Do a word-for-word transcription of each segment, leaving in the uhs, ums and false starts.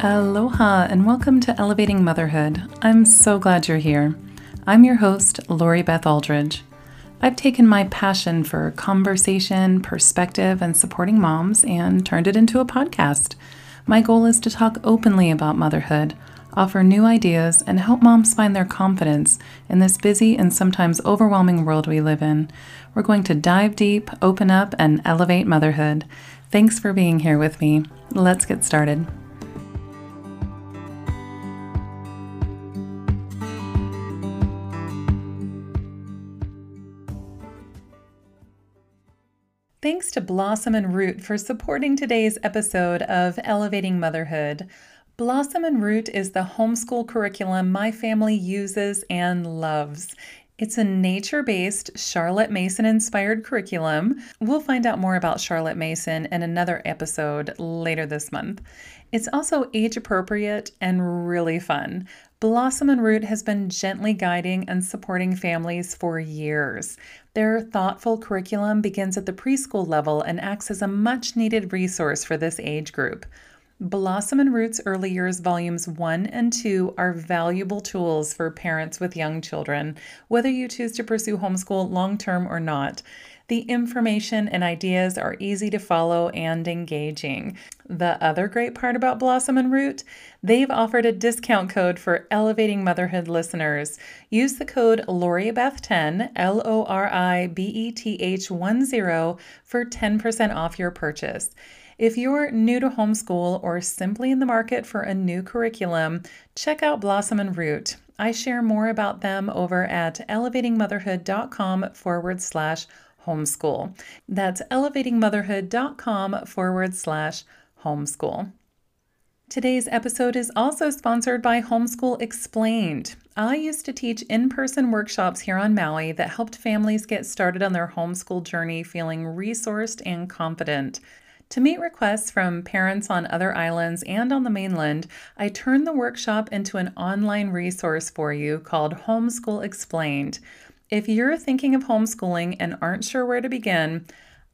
Aloha and welcome to Elevating Motherhood. I'm so glad you're here. I'm your host, Lori Beth Aldridge. I've taken my passion for conversation, perspective, and supporting moms and turned it into a podcast. My goal is to talk openly about motherhood, offer new ideas, and help moms find their confidence in this busy and sometimes overwhelming world we live in. We're going to dive deep, open up, and elevate motherhood. Thanks for being here with me. Let's get started. Thanks to Blossom and Root for supporting today's episode of Elevating Motherhood. Blossom and Root is the homeschool curriculum my family uses and loves. It's a nature-based, Charlotte Mason-inspired curriculum. We'll find out more about Charlotte Mason in another episode later this month. It's also age-appropriate and really fun. Blossom and Root has been gently guiding and supporting families for years. Their thoughtful curriculum begins at the preschool level and acts as a much-needed resource for this age group. Blossom and Root's Early Years Volumes one and two are valuable tools for parents with young children, whether you choose to pursue homeschool long-term or not. The information and ideas are easy to follow and engaging. The other great part about Blossom and Root, they've offered a discount code for Elevating Motherhood listeners. Use the code Lori Beth ten, L O R I B E T H one zero, for ten percent off your purchase. If you're new to homeschool or simply in the market for a new curriculum, check out Blossom and Root. I share more about them over at elevatingmotherhood.com forward slash homeschool. That's elevatingmotherhood.com forward slash homeschool. Today's episode is also sponsored by Homeschool Explained. I used to teach in-person workshops here on Maui that helped families get started on their homeschool journey feeling resourced and confident. To meet requests from parents on other islands and on the mainland, I turned the workshop into an online resource for you called Homeschool Explained. If you're thinking of homeschooling and aren't sure where to begin,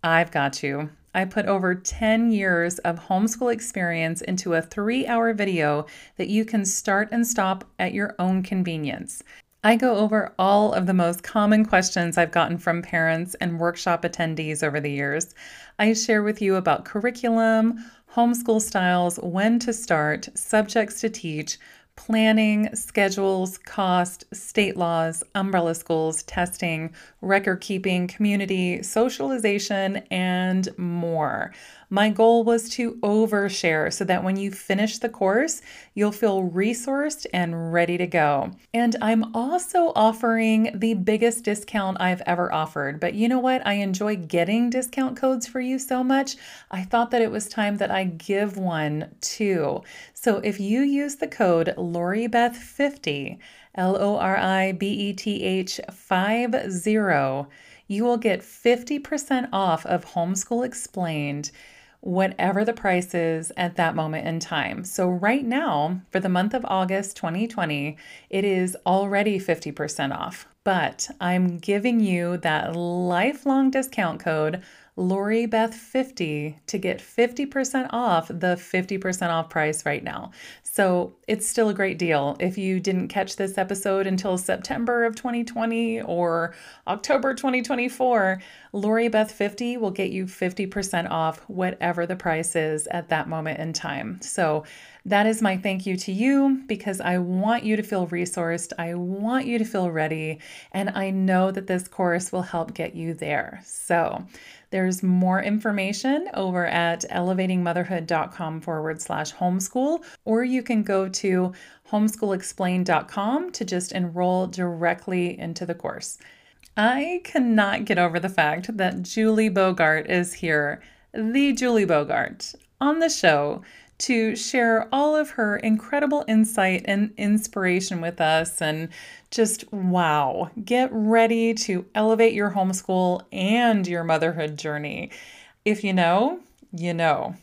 I've got you. I put over ten years of homeschool experience into a three hour video that you can start and stop at your own convenience. I go over all of the most common questions I've gotten from parents and workshop attendees over the years. I share with you about curriculum, homeschool styles, when to start, subjects to teach, planning, schedules, cost, state laws, umbrella schools, testing, record keeping, community, socialization, and more. My goal was to overshare so that when you finish the course, you'll feel resourced and ready to go. And I'm also offering the biggest discount I've ever offered. But you know what? I enjoy getting discount codes for you so much. I thought that it was time that I give one too. So if you use the code Lori Beth fifty, L O R I B E T H fifty, you will get fifty percent off of Homeschool Explained, whatever the price is at that moment in time. So right now, for the month of August twenty twenty, it is already fifty percent off, but I'm giving you that lifelong discount code Lori Beth fifty to get fifty percent off the fifty percent off price right now. So it's still a great deal. If you didn't catch this episode until September of twenty twenty or October twenty twenty-four, Lori Beth fifty will get you fifty percent off whatever the price is at that moment in time. So that is my thank you to you, because I want you to feel resourced. I want you to feel ready. And I know that this course will help get you there. So there's more information over at elevatingmotherhood.com forward slash homeschool, or you can go to homeschool explained dot com to just enroll directly into the course. I cannot get over the fact that Julie Bogart is here, the Julie Bogart, on the show to share all of her incredible insight and inspiration with us. And just wow, get ready to elevate your homeschool and your motherhood journey. If you know, you know.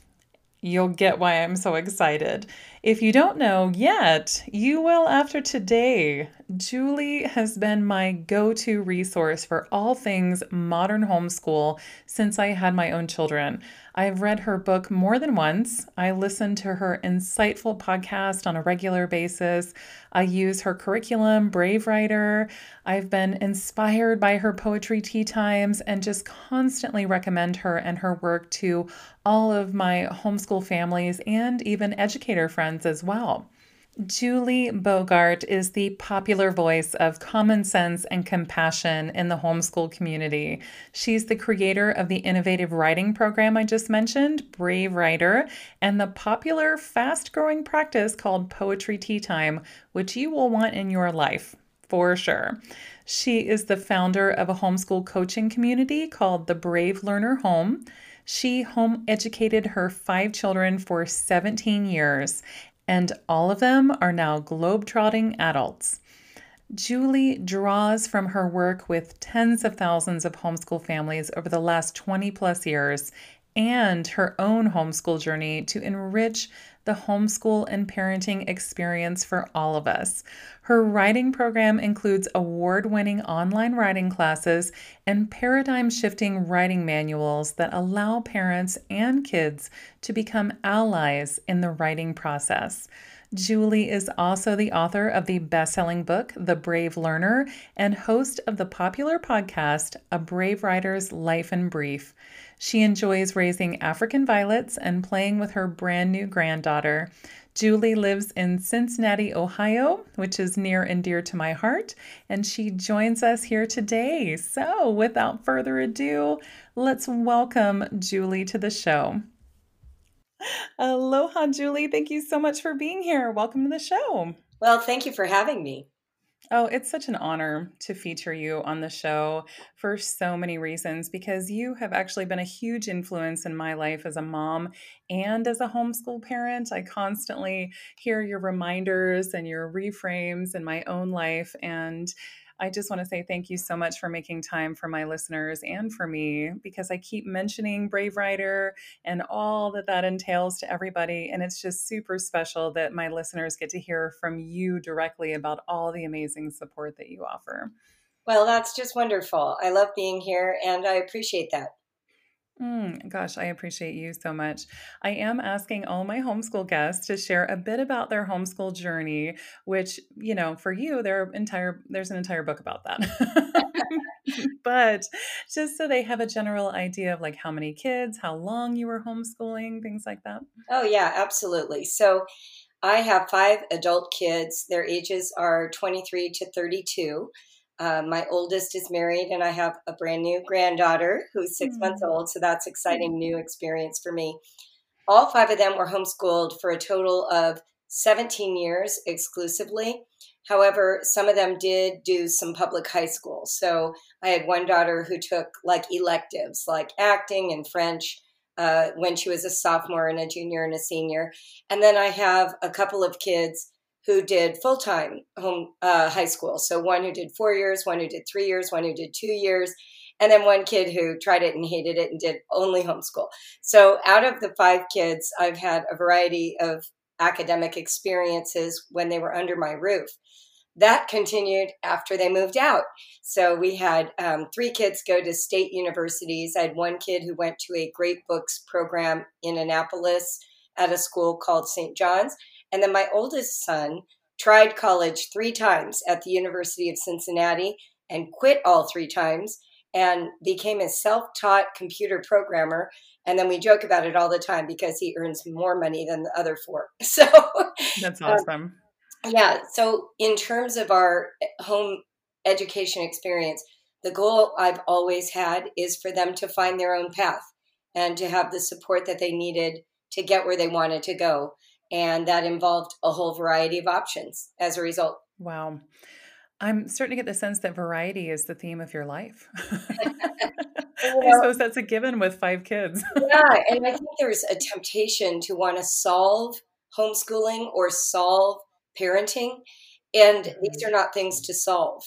You'll get why I'm so excited. If you don't know yet, you will after today. Julie has been my go-to resource for all things modern homeschool since I had my own children. I've read her book more than once. I listen to her insightful podcast on a regular basis. I use her curriculum, Brave Writer. I've been inspired by her Poetry Tea Times and just constantly recommend her and her work to all of my homeschool families and even educator friends as well. Julie Bogart is the popular voice of common sense and compassion in the homeschool community. She's the creator of the innovative writing program I just mentioned, Brave Writer, and the popular, fast-growing practice called Poetry Tea Time, which you will want in your life, for sure. She is the founder of a homeschool coaching community called The Brave Learner Home. She home educated her five children for seventeen years, and all of them are now globetrotting adults. Julie draws from her work with tens of thousands of homeschool families over the last twenty plus years and her own homeschool journey to enrich the homeschool and parenting experience for all of us. Her writing program includes award-winning online writing classes and paradigm-shifting writing manuals that allow parents and kids to become allies in the writing process. Julie is also the author of the best-selling book, The Brave Learner, and host of the popular podcast, A Brave Writer's Life in Brief. She enjoys raising African violets and playing with her brand new granddaughter. Julie lives in Cincinnati, Ohio, which is near and dear to my heart, and she joins us here today. So, without further ado, let's welcome Julie to the show. Aloha, Julie. Thank you so much for being here. Welcome to the show. Well, thank you for having me. Oh, it's such an honor to feature you on the show for so many reasons, because you have actually been a huge influence in my life as a mom and as a homeschool parent. I constantly hear your reminders and your reframes in my own life, and I just want to say thank you so much for making time for my listeners and for me, because I keep mentioning Brave Writer and all that that entails to everybody. And it's just super special that my listeners get to hear from you directly about all the amazing support that you offer. Well, that's just wonderful. I love being here and I appreciate that. Mm, gosh, I appreciate you so much. I am asking all my homeschool guests to share a bit about their homeschool journey, which, you know, for you, their entire there's an entire book about that. But just so they have a general idea of like how many kids, how long you were homeschooling, things like that. Oh, yeah, absolutely. So I have five adult kids. Their ages are twenty-three to thirty-two. Uh, my oldest is married, and I have a brand new granddaughter who's six mm. months old. So that's exciting new experience for me. All five of them were homeschooled for a total of seventeen years exclusively. However, some of them did do some public high school. So I had one daughter who took like electives, like acting and French, uh, when she was a sophomore and a junior and a senior. And then I have a couple of kids who did full-time home uh, high school. So one who did four years, one who did three years, one who did two years, and then one kid who tried it and hated it and did only homeschool. So out of the five kids, I've had a variety of academic experiences when they were under my roof. That continued after they moved out. So we had um, three kids go to state universities. I had one kid who went to a great books program in Annapolis at a school called Saint John's. And then my oldest son tried college three times at the University of Cincinnati and quit all three times and became a self-taught computer programmer. And then we joke about it all the time because he earns more money than the other four. So that's awesome. Um, yeah. So in terms of our home education experience, the goal I've always had is for them to find their own path and to have the support that they needed to get where they wanted to go. And that involved a whole variety of options as a result. Wow. I'm starting to get the sense that variety is the theme of your life. Well, I suppose that's a given with five kids. Yeah. And I think there's a temptation to want to solve homeschooling or solve parenting. And these are not things to solve.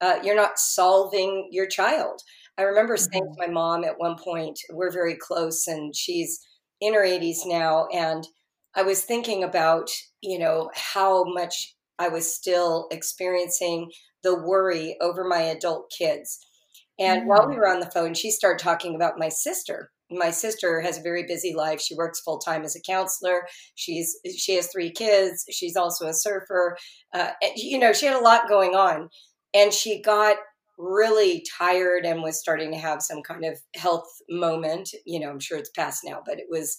Uh, you're not solving your child. I remember saying mm-hmm. to my mom at one point, we're very close and she's in her eighties now. And I was thinking about, you know, how much I was still experiencing the worry over my adult kids. And mm-hmm. while we were on the phone, she started talking about my sister. My sister has a very busy life. She works full time as a counselor. She's she has three kids. She's also a surfer. Uh, you know, she had a lot going on, and she got really tired and was starting to have some kind of health moment. You know, I'm sure it's past now, but it was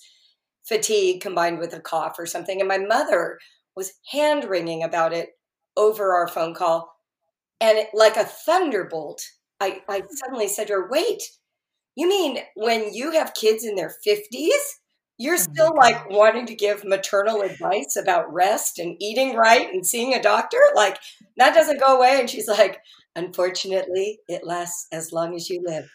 fatigue combined with a cough or something. And my mother was hand wringing about it over our phone call, and it, like a thunderbolt, I, I suddenly said to her, "Wait. You mean when you have kids in their fifties, you're still like wanting to give maternal advice about rest and eating right and seeing a doctor? Like that doesn't go away." And she's like, "Unfortunately, it lasts as long as you live."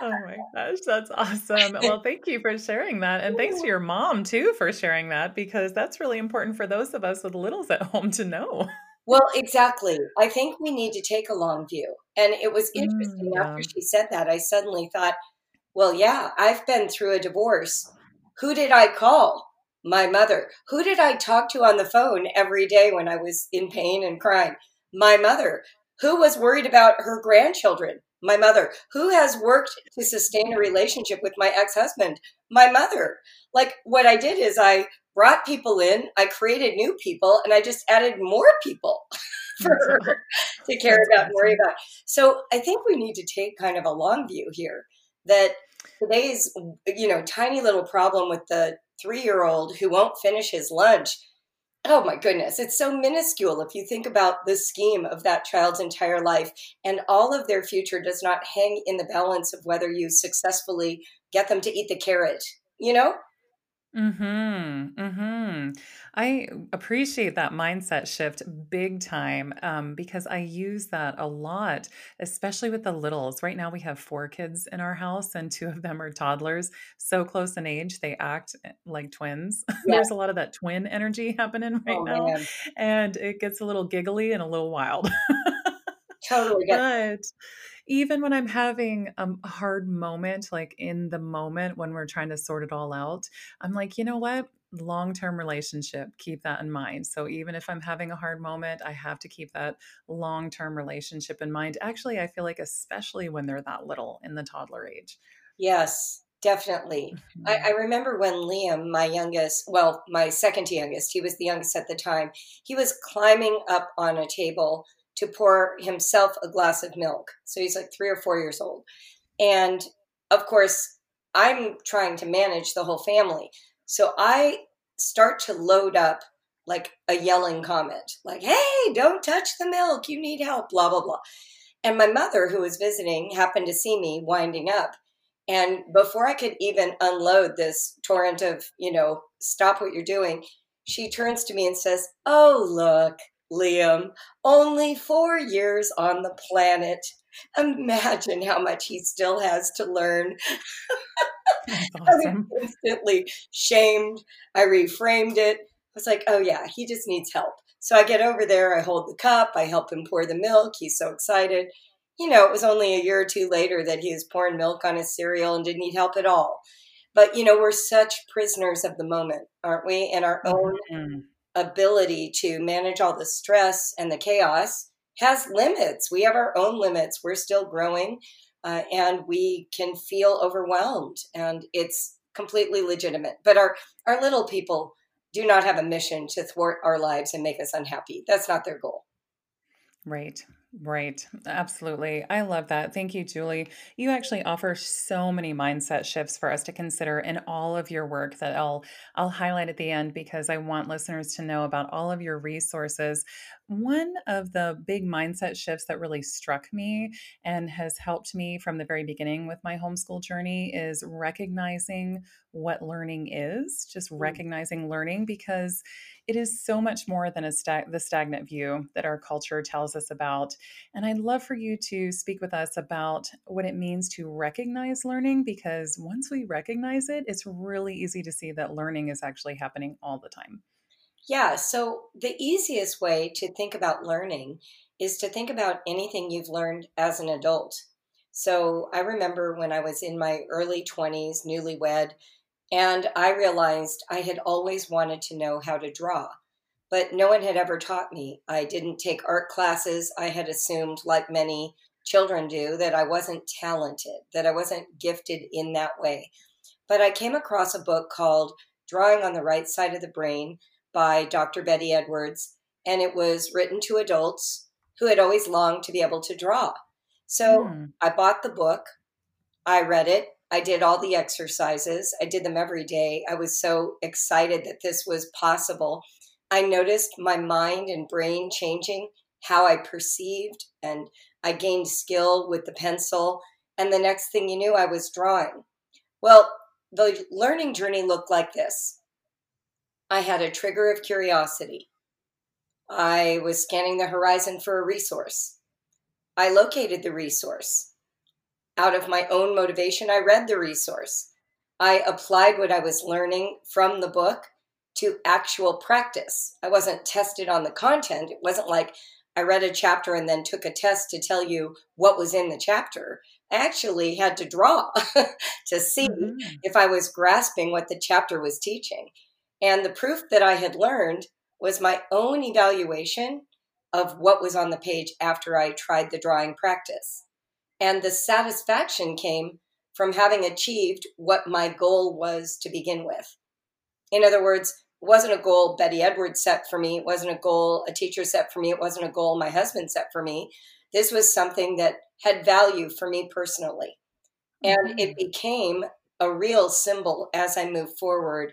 Oh my gosh, that's awesome. Well, thank you for sharing that. And thanks to your mom too for sharing that, because that's really important for those of us with littles at home to know. Well, exactly. I think we need to take a long view. And it was interesting mm, yeah. after she said that, I suddenly thought, well, yeah, I've been through a divorce. Who did I call? My mother. Who did I talk to on the phone every day when I was in pain and crying? My mother. Who was worried about her grandchildren? My mother. Who has worked to sustain a relationship with my ex-husband? My mother. Like what I did is I brought people in, I created new people, and I just added more people for her to care about and worry about. So I think we need to take kind of a long view here. That today's, you know, tiny little problem with the three-year-old who won't finish his lunch. Oh my goodness. It's so minuscule. If you think about the scheme of that child's entire life, and all of their future does not hang in the balance of whether you successfully get them to eat the carrot, you know? Mm-hmm. Mm-hmm. I appreciate that mindset shift big time, um, because I use that a lot, especially with the littles. Right now we have four kids in our house and two of them are toddlers, so close in age. They act like twins. Yeah. There's a lot of that twin energy happening right oh, now man. And it gets a little giggly and a little wild. Totally. Yeah. But even when I'm having a hard moment, like in the moment when we're trying to sort it all out, I'm like, you know what? Long-term relationship, keep that in mind. So even if I'm having a hard moment, I have to keep that long-term relationship in mind. Actually, I feel like, especially when they're that little in the toddler age. Yes, definitely. Mm-hmm. I, I remember when Liam, my youngest, well, my second to youngest, he was the youngest at the time. He was climbing up on a table to pour himself a glass of milk. So he's like three or four years old. And of course, I'm trying to manage the whole family. So I start to load up like a yelling comment, like, "Hey, don't touch the milk. You need help," blah, blah, blah. And my mother, who was visiting, happened to see me winding up. And before I could even unload this torrent of, you know, "Stop what you're doing," she turns to me and says, "Oh, look, Liam, only four years on the planet. Imagine how much he still has to learn." Awesome. I was instantly shamed. I reframed it. I was like, oh yeah, he just needs help. So I get over there, I hold the cup, I help him pour the milk. He's so excited. You know, it was only a year or two later that he was pouring milk on his cereal and didn't need help at all. But you know, we're such prisoners of the moment, aren't we? And our own mm-hmm. ability to manage all the stress and the chaos has limits. We have our own limits. We're still growing, uh, and we can feel overwhelmed, and it's completely legitimate. But our, our little people do not have a mission to thwart our lives and make us unhappy. That's not their goal. Right. Right. Absolutely. I love that. Thank you, Julie. You actually offer so many mindset shifts for us to consider in all of your work that I'll, I'll highlight at the end, because I want listeners to know about all of your resources. One of the big mindset shifts that really struck me and has helped me from the very beginning with my homeschool journey is recognizing what learning is, just recognizing learning, because it is so much more than a stag- the stagnant view that our culture tells us about. And I'd love for you to speak with us about what it means to recognize learning, because once we recognize it, it's really easy to see that learning is actually happening all the time. Yeah. So the easiest way to think about learning is to think about anything you've learned as an adult. So I remember when I was in my early twenties, newlywed, And I realized I had always wanted to know how to draw, but no one had ever taught me. I didn't take art classes. I had assumed, like many children do, that I wasn't talented, that I wasn't gifted in that way. But I came across a book called Drawing on the Right Side of the Brain by Doctor Betty Edwards, and it was written to adults who had always longed to be able to draw. So mm. I bought the book. I read it. I did all the exercises. I did them every day. I was so excited that this was possible. I noticed my mind and brain changing, how I perceived, and I gained skill with the pencil. And the next thing you knew, I was drawing. Well, the learning journey looked like this. I had a trigger of curiosity. I was scanning the horizon for a resource. I located the resource. Out of my own motivation, I read the resource. I applied what I was learning from the book to actual practice. I wasn't tested on the content. It wasn't like I read a chapter and then took a test to tell you what was in the chapter. I actually had to draw to see mm-hmm. if I was grasping what the chapter was teaching. And the proof that I had learned was my own evaluation of what was on the page after I tried the drawing practice. And the satisfaction came from having achieved what my goal was to begin with. In other words, it wasn't a goal Betty Edwards set for me. It wasn't a goal a teacher set for me. It wasn't a goal my husband set for me. This was something that had value for me personally. Mm-hmm. And it became a real symbol as I moved forward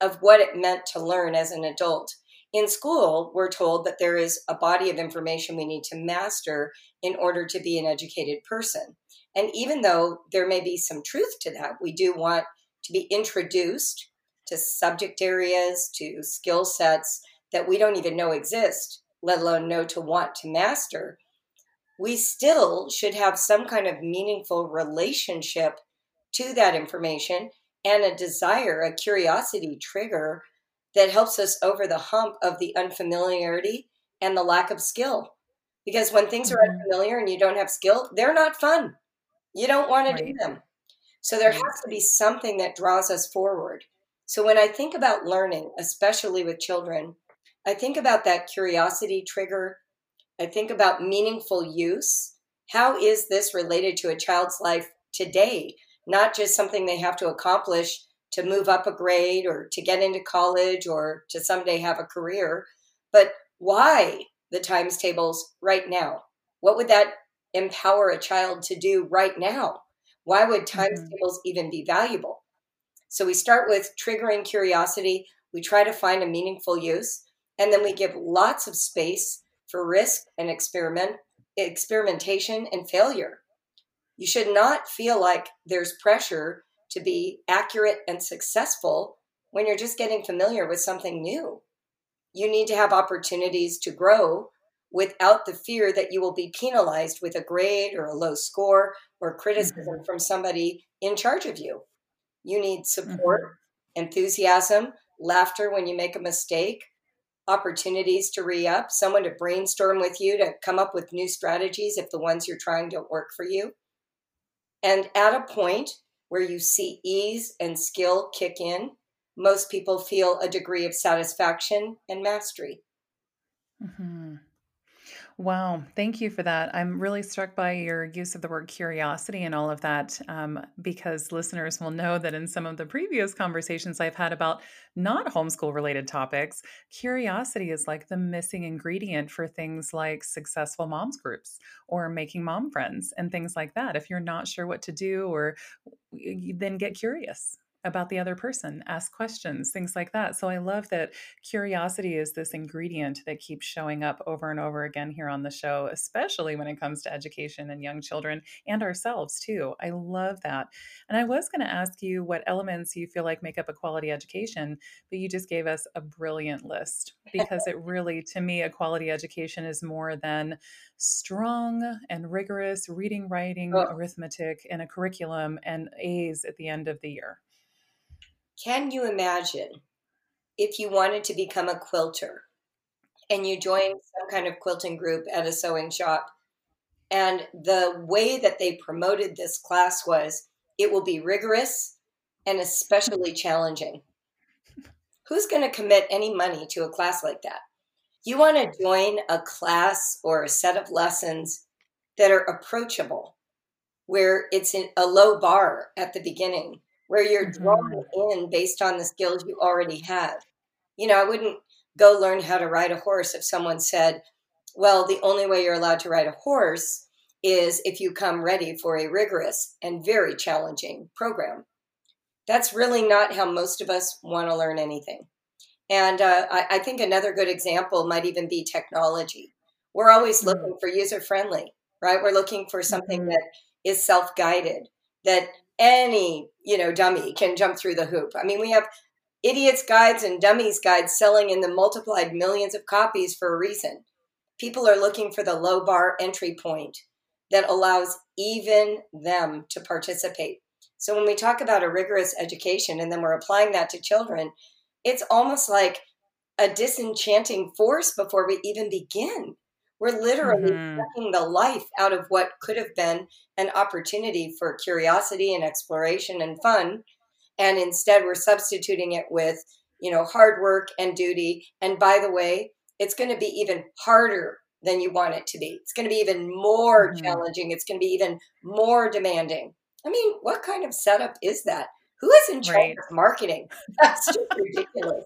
of what it meant to learn as an adult. In school, we're told that there is a body of information we need to master in order to be an educated person. And even though there may be some truth to that, we do want to be introduced to subject areas, to skill sets that we don't even know exist, let alone know to want to master. We still should have some kind of meaningful relationship to that information and a desire, a curiosity trigger that helps us over the hump of the unfamiliarity and the lack of skill. Because when things are unfamiliar and you don't have skill, they're not fun. You don't want to do them. So there has to be something that draws us forward. So when I think about learning, especially with children, I think about that curiosity trigger. I think about meaningful use. How is this related to a child's life today? Not just something they have to accomplish to move up a grade or to get into college or to someday have a career, but why the times tables right now? What would that empower a child to do right now? Why would times mm-hmm. tables even be valuable? So we start with triggering curiosity. We try to find a meaningful use, and then we give lots of space for risk and experiment, experimentation and failure. You should not feel like there's pressure to be accurate and successful when you're just getting familiar with something new. You need to have opportunities to grow without the fear that you will be penalized with a grade or a low score or criticism mm-hmm. from somebody in charge of you. You need support, mm-hmm. enthusiasm, laughter when you make a mistake, opportunities to re-up, someone to brainstorm with you to come up with new strategies if the ones you're trying don't work for you. And at a point where you see ease and skill kick in, most people feel a degree of satisfaction and mastery. Mm-hmm. Wow. Thank you for that. I'm really struck by your use of the word curiosity and all of that, um, because listeners will know that in some of the previous conversations I've had about not homeschool related topics, curiosity is like the missing ingredient for things like successful moms groups or making mom friends and things like that. If you're not sure what to do, or then get curious about the other person, ask questions, things like that. So I love that curiosity is this ingredient that keeps showing up over and over again here on the show, especially when it comes to education and young children and ourselves too. I love that. And I was going to ask you what elements you feel like make up a quality education, but you just gave us a brilliant list, because it really, to me, a quality education is more than strong and rigorous reading, writing, oh. arithmetic, and a curriculum and A's at the end of the year. Can you imagine if you wanted to become a quilter and you joined some kind of quilting group at a sewing shop, and the way that they promoted this class was, it will be rigorous and especially challenging. Who's going to commit any money to a class like that? You want to join a class or a set of lessons that are approachable, where it's in a low bar at the beginning, where you're drawn in based on the skills you already have. You know, I wouldn't go learn how to ride a horse if someone said, well, the only way you're allowed to ride a horse is if you come ready for a rigorous and very challenging program. That's really not how most of us want to learn anything. And uh, I, I think another good example might even be technology. We're always looking for user-friendly, right? We're looking for something that is self-guided, that any, you know, dummy can jump through the hoop. I mean, we have idiots' guides and dummies' guides selling in the multiplied millions of copies for a reason. People are looking for the low bar entry point that allows even them to participate. So when we talk about a rigorous education and then we're applying that to children, it's almost like a disenchanting force before we even begin. We're literally mm-hmm. sucking the life out of what could have been an opportunity for curiosity and exploration and fun. And instead we're substituting it with, you know, hard work and duty. And by the way, it's going to be even harder than you want it to be. It's going to be even more mm-hmm. challenging. It's going to be even more demanding. I mean, what kind of setup is that? Who is in charge right. of marketing? That's just ridiculous.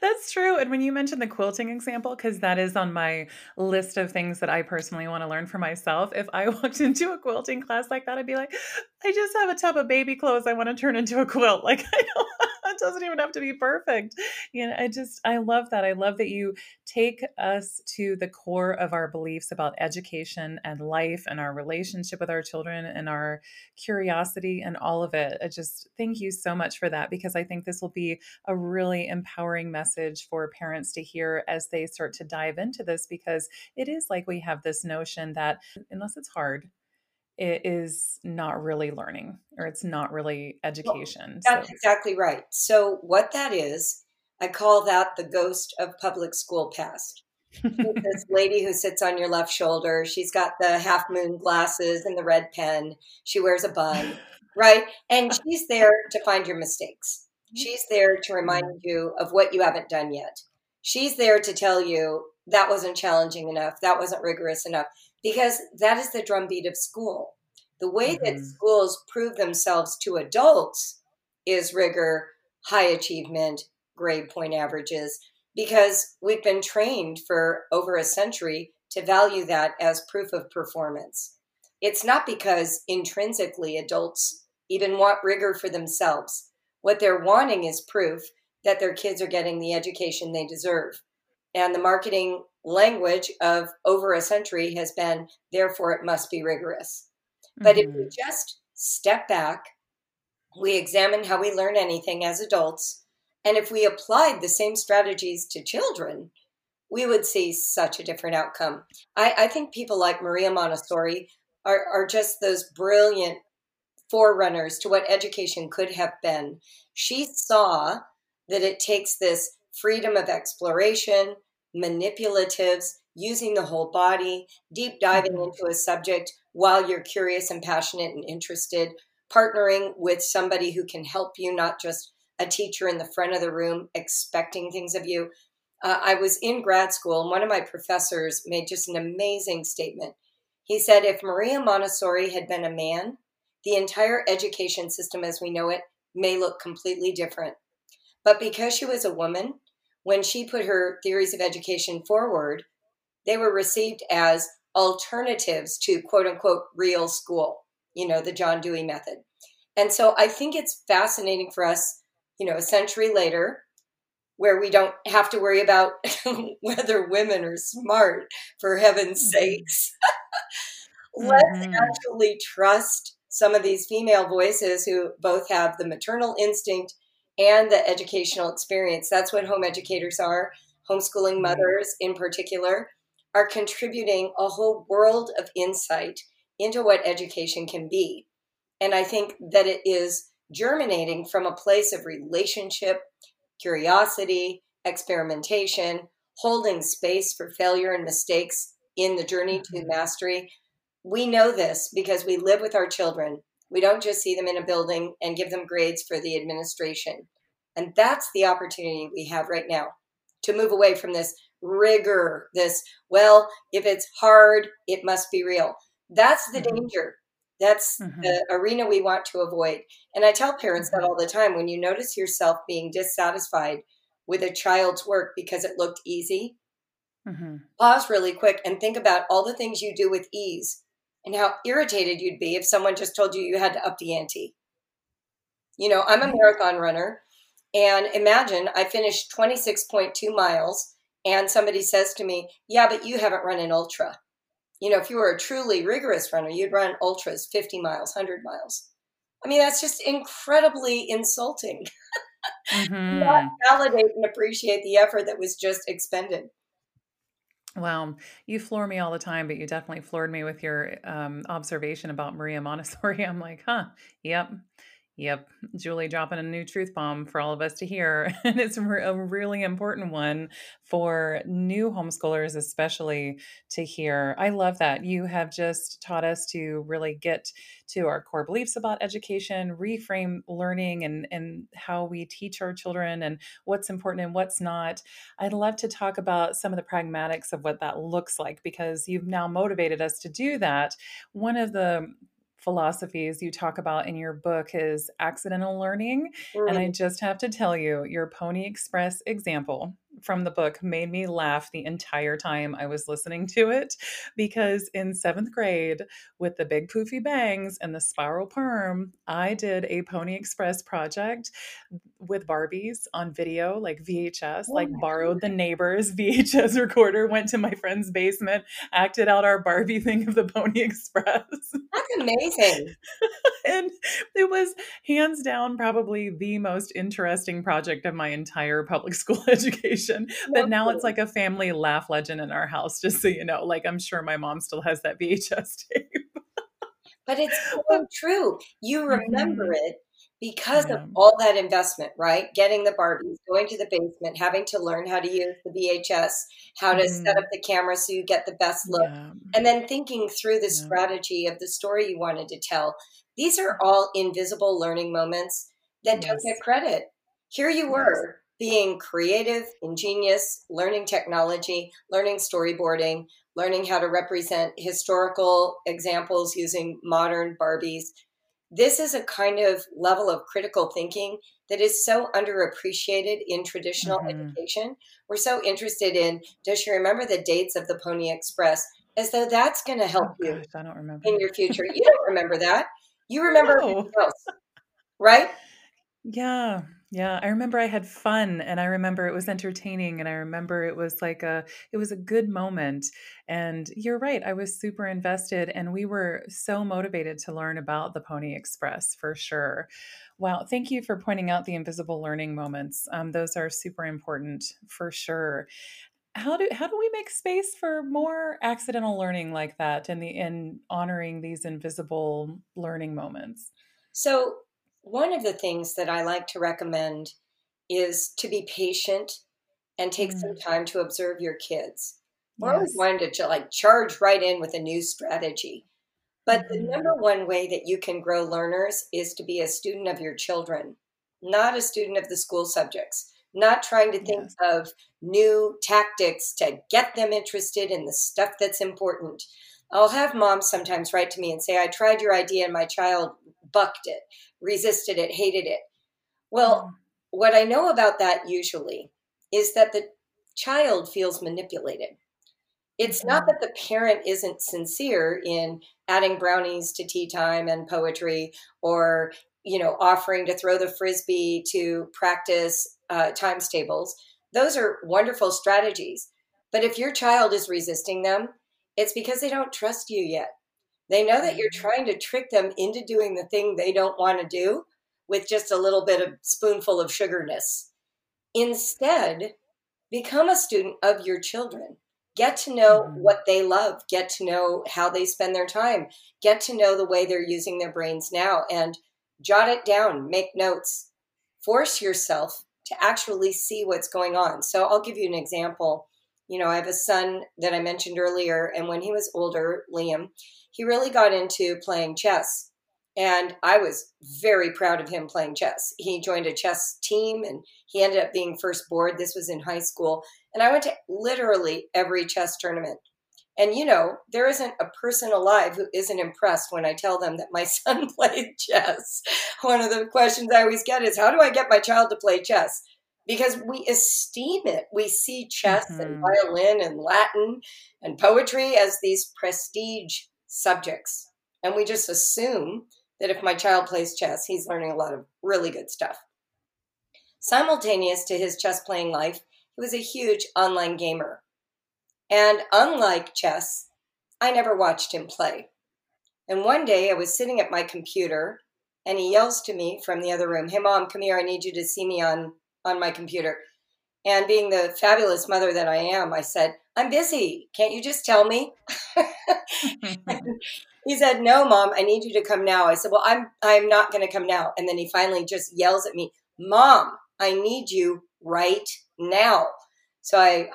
That's true. And when you mentioned the quilting example, because that is on my list of things that I personally want to learn for myself. If I walked into a quilting class like that, I'd be like, I just have a tub of baby clothes I want to turn into a quilt. Like, I don't, it doesn't even have to be perfect. You know, I just, I love that. I love that you take us to the core of our beliefs about education and life and our relationship with our children and our curiosity and all of it. I just thank you so much for that, because I think this will be a really empowering message for parents to hear as they start to dive into this, because it is like we have this notion that unless it's hard, it is not really learning, or it's not really education. Well, that's so. Exactly right. So what that is, I call that the ghost of public school past. This lady who sits on your left shoulder, she's got the half moon glasses and the red pen. She wears a bun, right? And she's there to find your mistakes. She's there to remind you of what you haven't done yet. She's there to tell you that wasn't challenging enough. That wasn't rigorous enough. Because that is the drumbeat of school. The way mm-hmm. that schools prove themselves to adults is rigor, high achievement, grade point averages, because we've been trained for over a century to value that as proof of performance. It's not because intrinsically adults even want rigor for themselves. What they're wanting is proof that their kids are getting the education they deserve. And the marketing language of over a century has been, therefore it must be rigorous. But mm-hmm. if we just step back, we examine how we learn anything as adults, and if we applied the same strategies to children, we would see such a different outcome. I, I think people like Maria Montessori are, are just those brilliant forerunners to what education could have been. She saw that it takes this freedom of exploration, manipulatives, using the whole body, deep diving into a subject while you're curious and passionate and interested, partnering with somebody who can help you, not just a teacher in the front of the room expecting things of you. Uh, I was in grad school and one of my professors made just an amazing statement. He said, if Maria Montessori had been a man, the entire education system as we know it may look completely different. But because she was a woman, when she put her theories of education forward, they were received as alternatives to quote unquote real school, you know, the John Dewey method. And so I think it's fascinating for us, you know, a century later, where we don't have to worry about whether women are smart, for heaven's sakes. Let's mm. actually trust some of these female voices who both have the maternal instinct and the educational experience. That's what home educators are. Homeschooling mothers in particular are contributing a whole world of insight into what education can be. And I think that it is germinating from a place of relationship, curiosity, experimentation, holding space for failure and mistakes in the journey to mastery. We know this because we live with our children We don't just see them in a building and give them grades for the administration. And that's the opportunity we have right now to move away from this rigor, this, well, if it's hard, it must be real. That's the mm-hmm. danger. That's mm-hmm. the arena we want to avoid. And I tell parents that all the time. When you notice yourself being dissatisfied with a child's work because it looked easy, mm-hmm. pause really quick and think about all the things you do with ease and how irritated you'd be if someone just told you you had to up the ante. You know, I'm a marathon runner, and imagine I finished twenty-six point two miles and somebody says to me, yeah, but you haven't run an ultra. You know, if you were a truly rigorous runner, you'd run ultras, fifty miles, one hundred miles. I mean, that's just incredibly insulting. Mm-hmm. Not validate and appreciate the effort that was just expended. Wow. You floor me all the time, but you definitely floored me with your um, observation about Maria Montessori. I'm like, huh, yep. Yep. Julie dropping a new truth bomb for all of us to hear. And it's a really important one for new homeschoolers, especially to hear. I love that. You have just taught us to really get to our core beliefs about education, reframe learning and, and how we teach our children and what's important and what's not. I'd love to talk about some of the pragmatics of what that looks like, because you've now motivated us to do that. One of the philosophies you talk about in your book is accidental learning. Mm-hmm. And I just have to tell you, your Pony Express example from the book made me laugh the entire time I was listening to it, because in seventh grade with the big poofy bangs and the spiral perm, I did a Pony Express project with Barbies on video, like V H S, oh like borrowed God. The neighbor's V H S recorder, went to my friend's basement, acted out our Barbie thing of the Pony Express. That's amazing. And it was hands down probably the most interesting project of my entire public school education. But now it's like a family laugh legend in our house, just so you know. Like, I'm sure my mom still has that V H S tape. But it's so true. You remember mm-hmm. it because yeah. of all that investment, right? Getting the Barbies, going to the basement, having to learn how to use the V H S, how to mm. set up the camera so you get the best look, yeah. and then thinking through the yeah. strategy of the story you wanted to tell. These are all invisible learning moments that yes. don't get credit. Here you yes. were. Being creative, ingenious, learning technology, learning storyboarding, learning how to represent historical examples using modern Barbies. This is a kind of level of critical thinking that is so underappreciated in traditional mm-hmm. education. We're so interested in, does she remember the dates of the Pony Express? As though that's going to help oh, you gosh, I don't remember. In your future. You don't remember that. You remember no. everything else, right? Yeah. Yeah. I remember I had fun, and I remember it was entertaining, and I remember it was like a, it was a good moment. And you're right. I was super invested, and we were so motivated to learn about the Pony Express for sure. Wow. Thank you for pointing out the invisible learning moments. Um, those are super important for sure. How do, how do we make space for more accidental learning like that and the, in honoring these invisible learning moments? So one of the things that I like to recommend is to be patient and take mm. some time to observe your kids. We're yes. always wanting to like charge right in with a new strategy. But mm-hmm. the number one way that you can grow learners is to be a student of your children, not a student of the school subjects, not trying to think yes. of new tactics to get them interested in the stuff that's important. I'll have moms sometimes write to me and say, I tried your idea and my child bucked it, resisted it, hated it. Well, what I know about that usually is that the child feels manipulated. It's not that the parent isn't sincere in adding brownies to tea time and poetry, or, you know, offering to throw the frisbee to practice uh, times tables. Those are wonderful strategies. But if your child is resisting them, it's because they don't trust you yet. They know that you're trying to trick them into doing the thing they don't want to do with just a little bit of spoonful of sugarness. Instead, become a student of your children. Get to know what they love. Get to know how they spend their time. Get to know the way they're using their brains now, and jot it down. Make notes. Force yourself to actually see what's going on. So I'll give you an example. You know, I have a son that I mentioned earlier, and when he was older, Liam, he really got into playing chess. And I was very proud of him playing chess. He joined a chess team and he ended up being first board. This was in high school. And I went to literally every chess tournament. And, you know, there isn't a person alive who isn't impressed when I tell them that my son played chess. One of the questions I always get is, how do I get my child to play chess? Because we esteem it. We see chess mm-hmm. and violin and Latin and poetry as these prestige subjects. And we just assume that if my child plays chess, he's learning a lot of really good stuff. Simultaneous to his chess playing life, he was a huge online gamer. And unlike chess, I never watched him play. And one day I was sitting at my computer and he yells to me from the other room, "Hey, Mom, come here. I need you to see me on, on my computer." And being the fabulous mother that I am, I said, "I'm busy. Can't you just tell me?" He said, "No, Mom, I need you to come now." I said, "Well, I'm I'm not going to come now." And then he finally just yells at me, "Mom, I need you right now." So I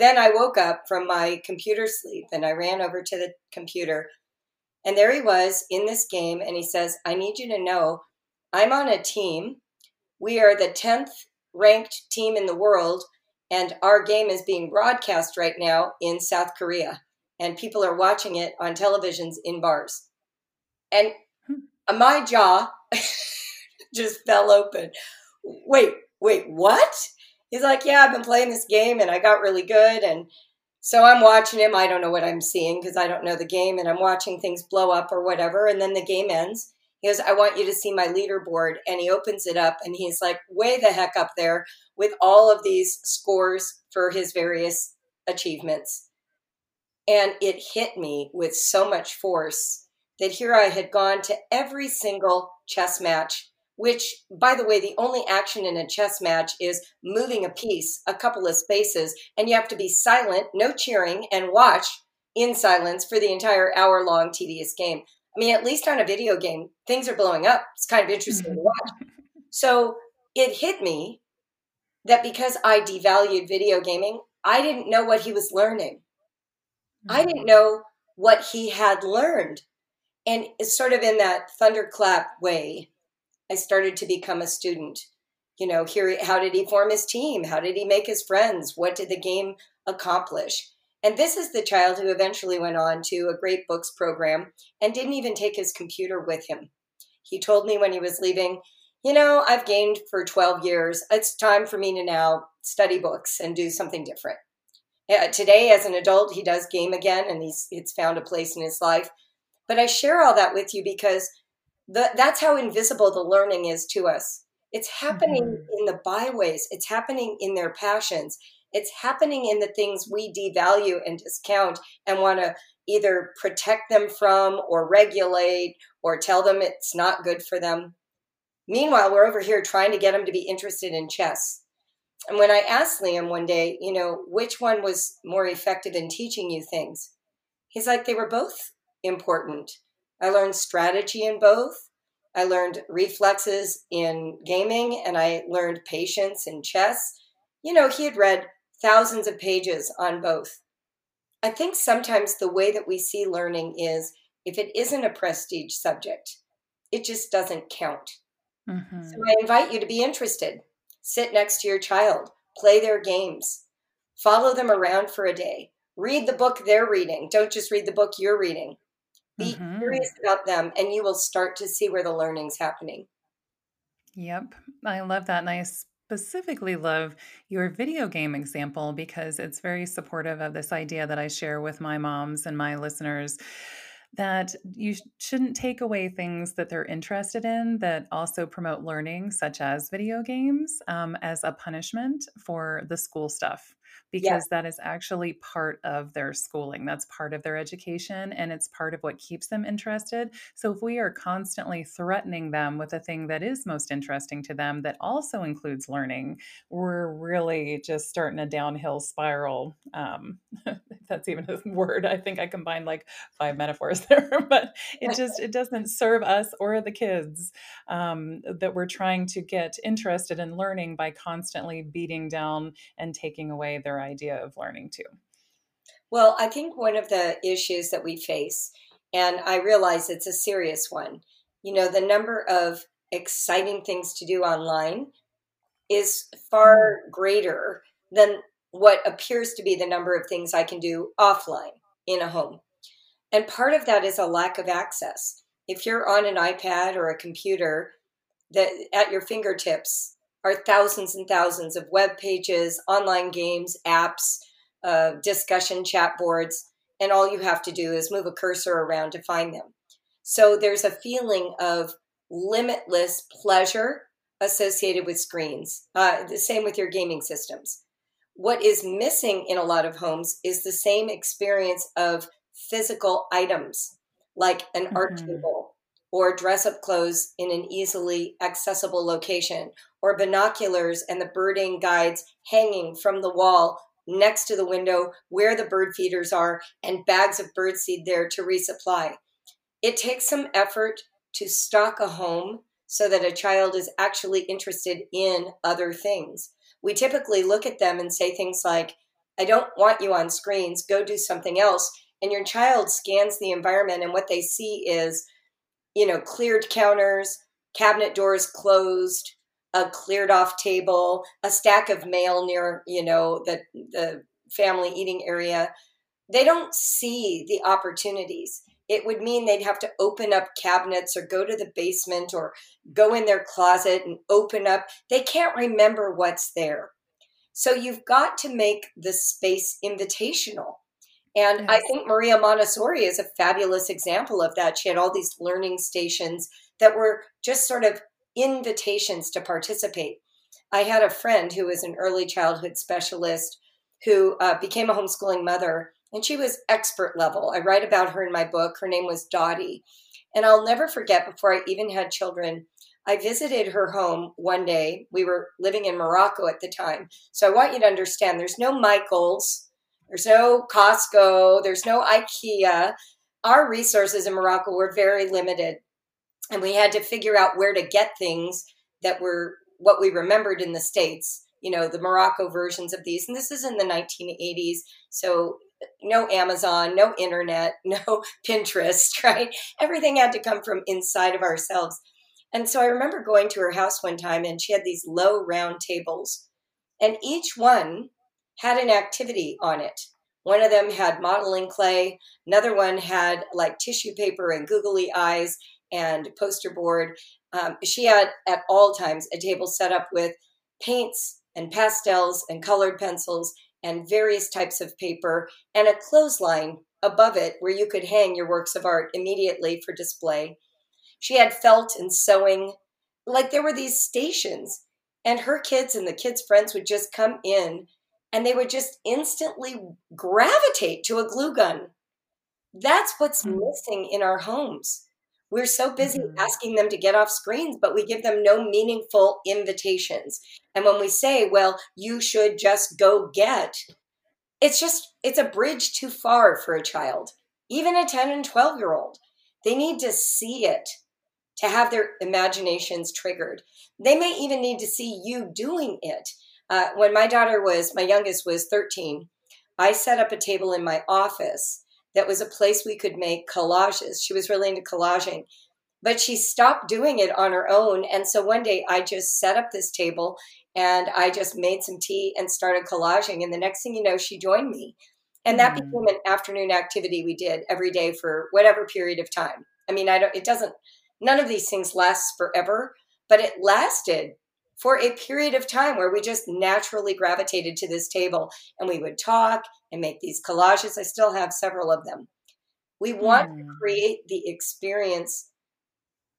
then I woke up from my computer sleep and I ran over to the computer, and there he was in this game. And he says, "I need you to know I'm on a team. We are the tenth ranked team in the world, and our game is being broadcast right now in South Korea. And people are watching it on televisions in bars." And my jaw just fell open. Wait, wait, what? He's like, "Yeah, I've been playing this game and I got really good." And so I'm watching him. I don't know what I'm seeing because I don't know the game, and I'm watching things blow up or whatever. And then the game ends. He goes, "I want you to see my leaderboard." And he opens it up and he's like way the heck up there with all of these scores for his various achievements. And it hit me with so much force that here I had gone to every single chess match, which, by the way, the only action in a chess match is moving a piece, a couple of spaces, and you have to be silent, no cheering, and watch in silence for the entire hour-long tedious game. I mean, at least on a video game, things are blowing up. It's kind of interesting to watch. So it hit me that because I devalued video gaming, I didn't know what he was learning. I didn't know what he had learned. And it's sort of in that thunderclap way, I started to become a student. You know, here, how did he form his team? How did he make his friends? What did the game accomplish? And this is the child who eventually went on to a great books program and didn't even take his computer with him. He told me when he was leaving, "You know, I've gained for twelve years. It's time for me to now study books and do something different." Uh, today, as an adult, he does game again, and he's it's found a place in his life. But I share all that with you because the, that's how invisible the learning is to us. It's happening mm-hmm. in the byways. It's happening in their passions. It's happening in the things we devalue and discount and want to either protect them from or regulate or tell them it's not good for them. Meanwhile, we're over here trying to get them to be interested in chess. And when I asked Liam one day, you know, which one was more effective in teaching you things? He's like, "They were both important. I learned strategy in both. I learned reflexes in gaming, and I learned patience in chess." You know, he had read thousands of pages on both. I think sometimes the way that we see learning is if it isn't a prestige subject, it just doesn't count. Mm-hmm. So I invite you to be interested. Sit next to your child, play their games, follow them around for a day, read the book they're reading. Don't just read the book you're reading. Be mm-hmm. curious about them, and you will start to see where the learning's happening. Yep. I love that. And I specifically love your video game example because it's very supportive of this idea that I share with my moms and my listeners, that you shouldn't take away things that they're interested in that also promote learning, such as video games, um, as a punishment for the school stuff, because yeah. that is actually part of their schooling. That's part of their education, and it's part of what keeps them interested. So if we are constantly threatening them with a thing that is most interesting to them that also includes learning, we're really just starting a downhill spiral. Um, that's even a word. I think I combined like five metaphors there, but it just, it doesn't serve us or the kids um, that we're trying to get interested in learning by constantly beating down and taking away their idea of learning too. Well, I think one of the issues that we face, and I realize it's a serious one, You know, the number of exciting things to do online is far greater than what appears to be the number of things I can do offline in a home. And part of that is a lack of access. If you're on an iPad or a computer, that at your fingertips are thousands and thousands of web pages, online games, apps, uh, discussion chat boards, and all you have to do is move a cursor around to find them. So there's a feeling of limitless pleasure associated with screens. Uh, the same with your gaming systems. What is missing in a lot of homes is the same experience of physical items like an mm-hmm. art table or dress-up clothes in an easily accessible location, or binoculars and the birding guides hanging from the wall next to the window where the bird feeders are, and bags of birdseed there to resupply. It takes some effort to stock a home so that a child is actually interested in other things. We typically look at them and say things like, I don't want you on screens, go do something else. And your child scans the environment, and what they see is, you know, cleared counters, cabinet doors closed, a cleared off table, a stack of mail near, you know, the, the family eating area. They don't see the opportunities. It would mean they'd have to open up cabinets or go to the basement or go in their closet and open up. They can't remember what's there. So you've got to make the space invitational. And yes. I think Maria Montessori is a fabulous example of that. She had all these learning stations that were just sort of invitations to participate. I had a friend who was an early childhood specialist who uh, became a homeschooling mother, and she was expert level. I write about her in my book. Her name was Dottie. And I'll never forget, before I even had children, I visited her home one day. We were living in Morocco at the time. So I want you to understand, there's no Michaels. There's no Costco. There's no IKEA. Our resources in Morocco were very limited, and we had to figure out where to get things that were what we remembered in the States, you know, the Morocco versions of these. And this is in the nineteen eighties. So no Amazon, no internet, no Pinterest, right? Everything had to come from inside of ourselves. And so I remember going to her house one time, and she had these low round tables, and each one had an activity on it. One of them had modeling clay. Another one had like tissue paper and googly eyes and poster board. Um, she had at all times a table set up with paints and pastels and colored pencils and various types of paper, and a clothesline above it where you could hang your works of art immediately for display. She had felt and sewing. Like, there were these stations, and her kids and the kids' friends would just come in, and they would just instantly gravitate to a glue gun. That's what's missing in our homes. We're so busy asking them to get off screens, but we give them no meaningful invitations. And when we say, well, you should just go get, it's just, it's a bridge too far for a child, even a ten and twelve year old. They need to see it to have their imaginations triggered. They may even need to see you doing it. Uh, when my daughter was, my youngest was thirteen, I set up a table in my office that was a place we could make collages. She was really into collaging, but she stopped doing it on her own. And so one day I just set up this table, and I just made some tea and started collaging. And the next thing you know, she joined me. And that mm-hmm. became an afternoon activity we did every day for whatever period of time. I mean, I don't, it doesn't, none of these things lasts forever, but it lasted for a period of time where we just naturally gravitated to this table, and we would talk and make these collages. I still have several of them. We want mm. to create the experience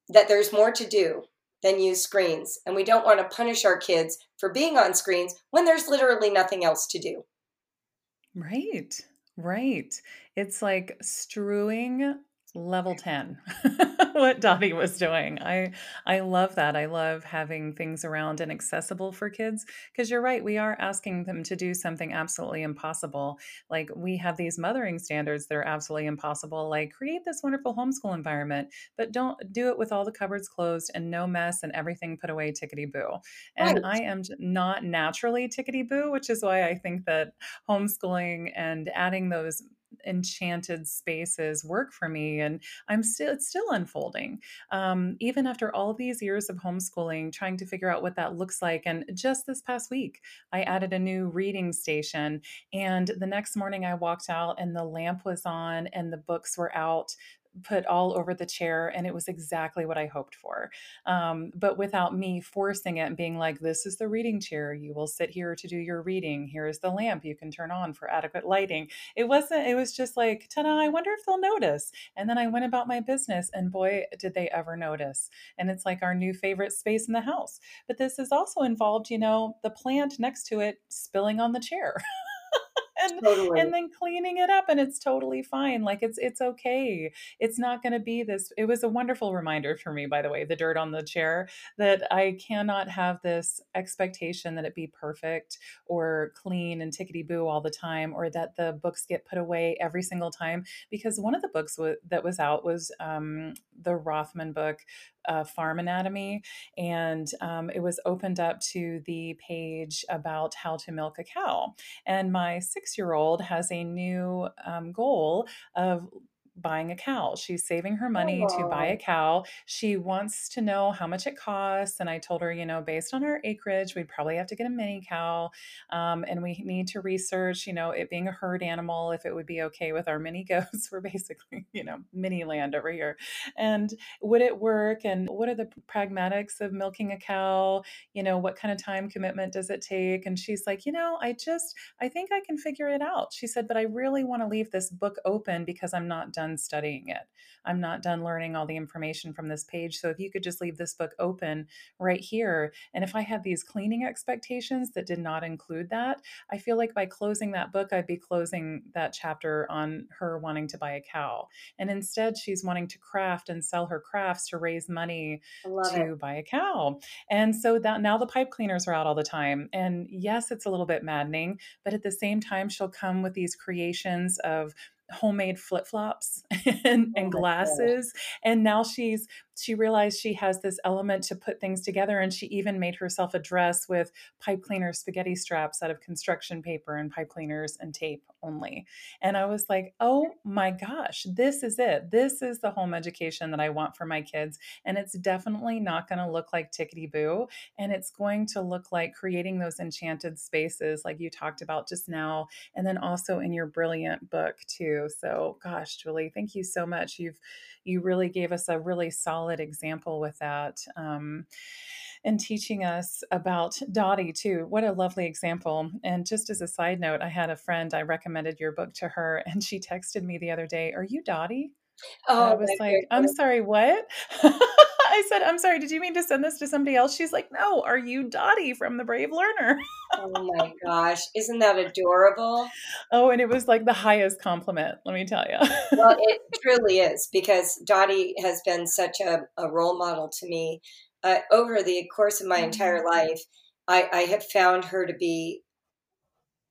that there's more to do than use screens. And we don't want to punish our kids for being on screens when there's literally nothing else to do. Right, right. It's like strewing level ten, what Dottie was doing. I, I love that. I love having things around and accessible for kids, because you're right. We are asking them to do something absolutely impossible. Like, we have these mothering standards that are absolutely impossible. Like, create this wonderful homeschool environment, but don't do it with all the cupboards closed and no mess and everything put away tickety-boo. And right. I am not naturally tickety-boo, which is why I think that homeschooling and adding those enchanted spaces work for me. And I'm still, it's still unfolding. Um, even after all these years of homeschooling, trying to figure out what that looks like. And just this past week, I added a new reading station. And the next morning I walked out and the lamp was on and the books were out, put all over the chair. And it was exactly what I hoped for. Um, but without me forcing it and being like, this is the reading chair. You will sit here to do your reading. Here is the lamp you can turn on for adequate lighting. It wasn't, it was just like, ta-da, I wonder if they'll notice. And then I went about my business and boy, did they ever notice. And it's like our new favorite space in the house. But this has also involved, you know, the plant next to it spilling on the chair. And, totally. And then cleaning it up, and it's totally fine. Like it's, it's okay. It's not going to be this. It was a wonderful reminder for me, by the way, the dirt on the chair, that I cannot have this expectation that it be perfect or clean and tickety-boo all the time, or that the books get put away every single time. Because one of the books w- that was out was um, the Rothman book, Uh, Farm Anatomy, and um, it was opened up to the page about how to milk a cow. And my six-year-old has a new um, goal of buying a cow. She's saving her money oh. to buy a cow. She wants to know how much it costs. And I told her, you know, based on our acreage, we'd probably have to get a mini cow. Um, and we need to research, you know, it being a herd animal, if it would be okay with our mini goats. We're basically, you know, mini land over here. And would it work? And what are the pragmatics of milking a cow? You know, what kind of time commitment does it take? And she's like, you know, I just, I think I can figure it out. She said, but I really want to leave this book open because I'm not done studying it. I'm not done learning all the information from this page. So if you could just leave this book open right here. And if I had these cleaning expectations that did not include that, I feel like by closing that book, I'd be closing that chapter on her wanting to buy a cow. And instead she's wanting to craft and sell her crafts to raise money to it. Buy a cow. And so that now the pipe cleaners are out all the time. And yes, it's a little bit maddening, but at the same time, she'll come with these creations of homemade flip-flops and, and glasses. And now she's, she realized she has this element to put things together. And she even made herself a dress with pipe cleaner spaghetti straps out of construction paper and pipe cleaners and tape only. And I was like, oh my gosh, this is it. This is the home education that I want for my kids. And it's definitely not going to look like tickety-boo. And it's going to look like creating those enchanted spaces like you talked about just now. And then also in your brilliant book too. So gosh, Julie, thank you so much. You've, you really gave us a really solid example with that, um, and teaching us about Dottie too. What a lovely example. And just as a side note, I had a friend, I recommended your book to her, and she texted me the other day, "Are you Dottie?" Oh, and I was like, I'm good. Sorry, what? I said, I'm sorry, did you mean to send this to somebody else? She's like, no, are you Dottie from The Brave Learner? Oh my gosh. Isn't that adorable? Oh, and it was like the highest compliment, let me tell you. Well, it truly is, because Dottie has been such a, a role model to me. Uh, over the course of my entire life, I, I have found her to be,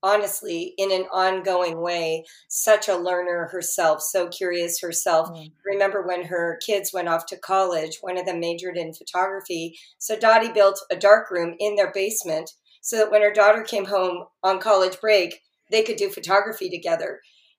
honestly, in an ongoing way, such a learner herself, so curious herself. Mm. Remember when her kids went off to college, one of them majored in photography. So Dottie built a darkroom in their basement so that when her daughter came home on college break, they could do photography together.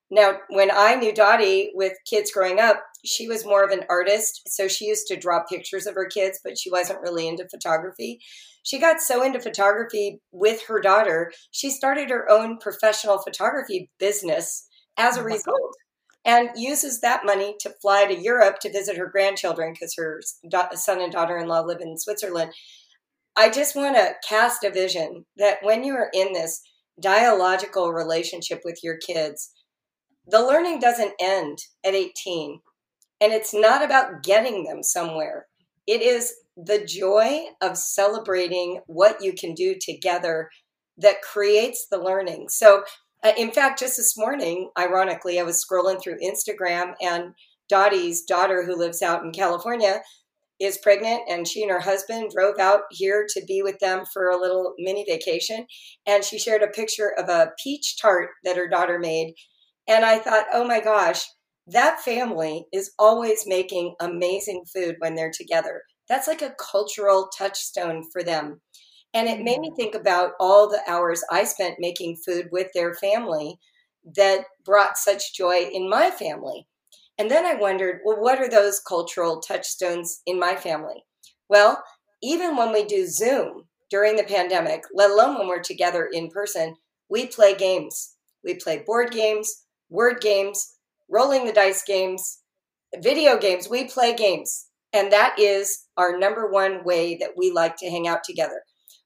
Now, when I knew Dottie with kids growing up, she was more of an artist. So she used to draw pictures of her kids, but she wasn't really into photography. She got so into photography with her daughter, she started her own professional photography business as a result, and uses that money to fly to Europe to visit her grandchildren because her son and daughter-in-law live in Switzerland. I just want to cast a vision that when you are in this dialogical relationship with your kids, the learning doesn't end at eighteen, and it's not about getting them somewhere. It is the joy of celebrating what you can do together that creates the learning. So uh, in fact, just this morning, ironically, I was scrolling through Instagram, and Dottie's daughter, who lives out in California, is pregnant, and she and her husband drove out here to be with them for a little mini vacation. And she shared a picture of a peach tart that her daughter made. And I thought, oh my gosh, that family is always making amazing food when they're together. That's like a cultural touchstone for them. And it made me think about all the hours I spent making food with their family that brought such joy in my family. And then I wondered, well, what are those cultural touchstones in my family? Well, even when we do Zoom during the pandemic, let alone when we're together in person, we play games. We play board games, word games, rolling the dice games, video games. We play games. And that is our number one way that we like to hang out together.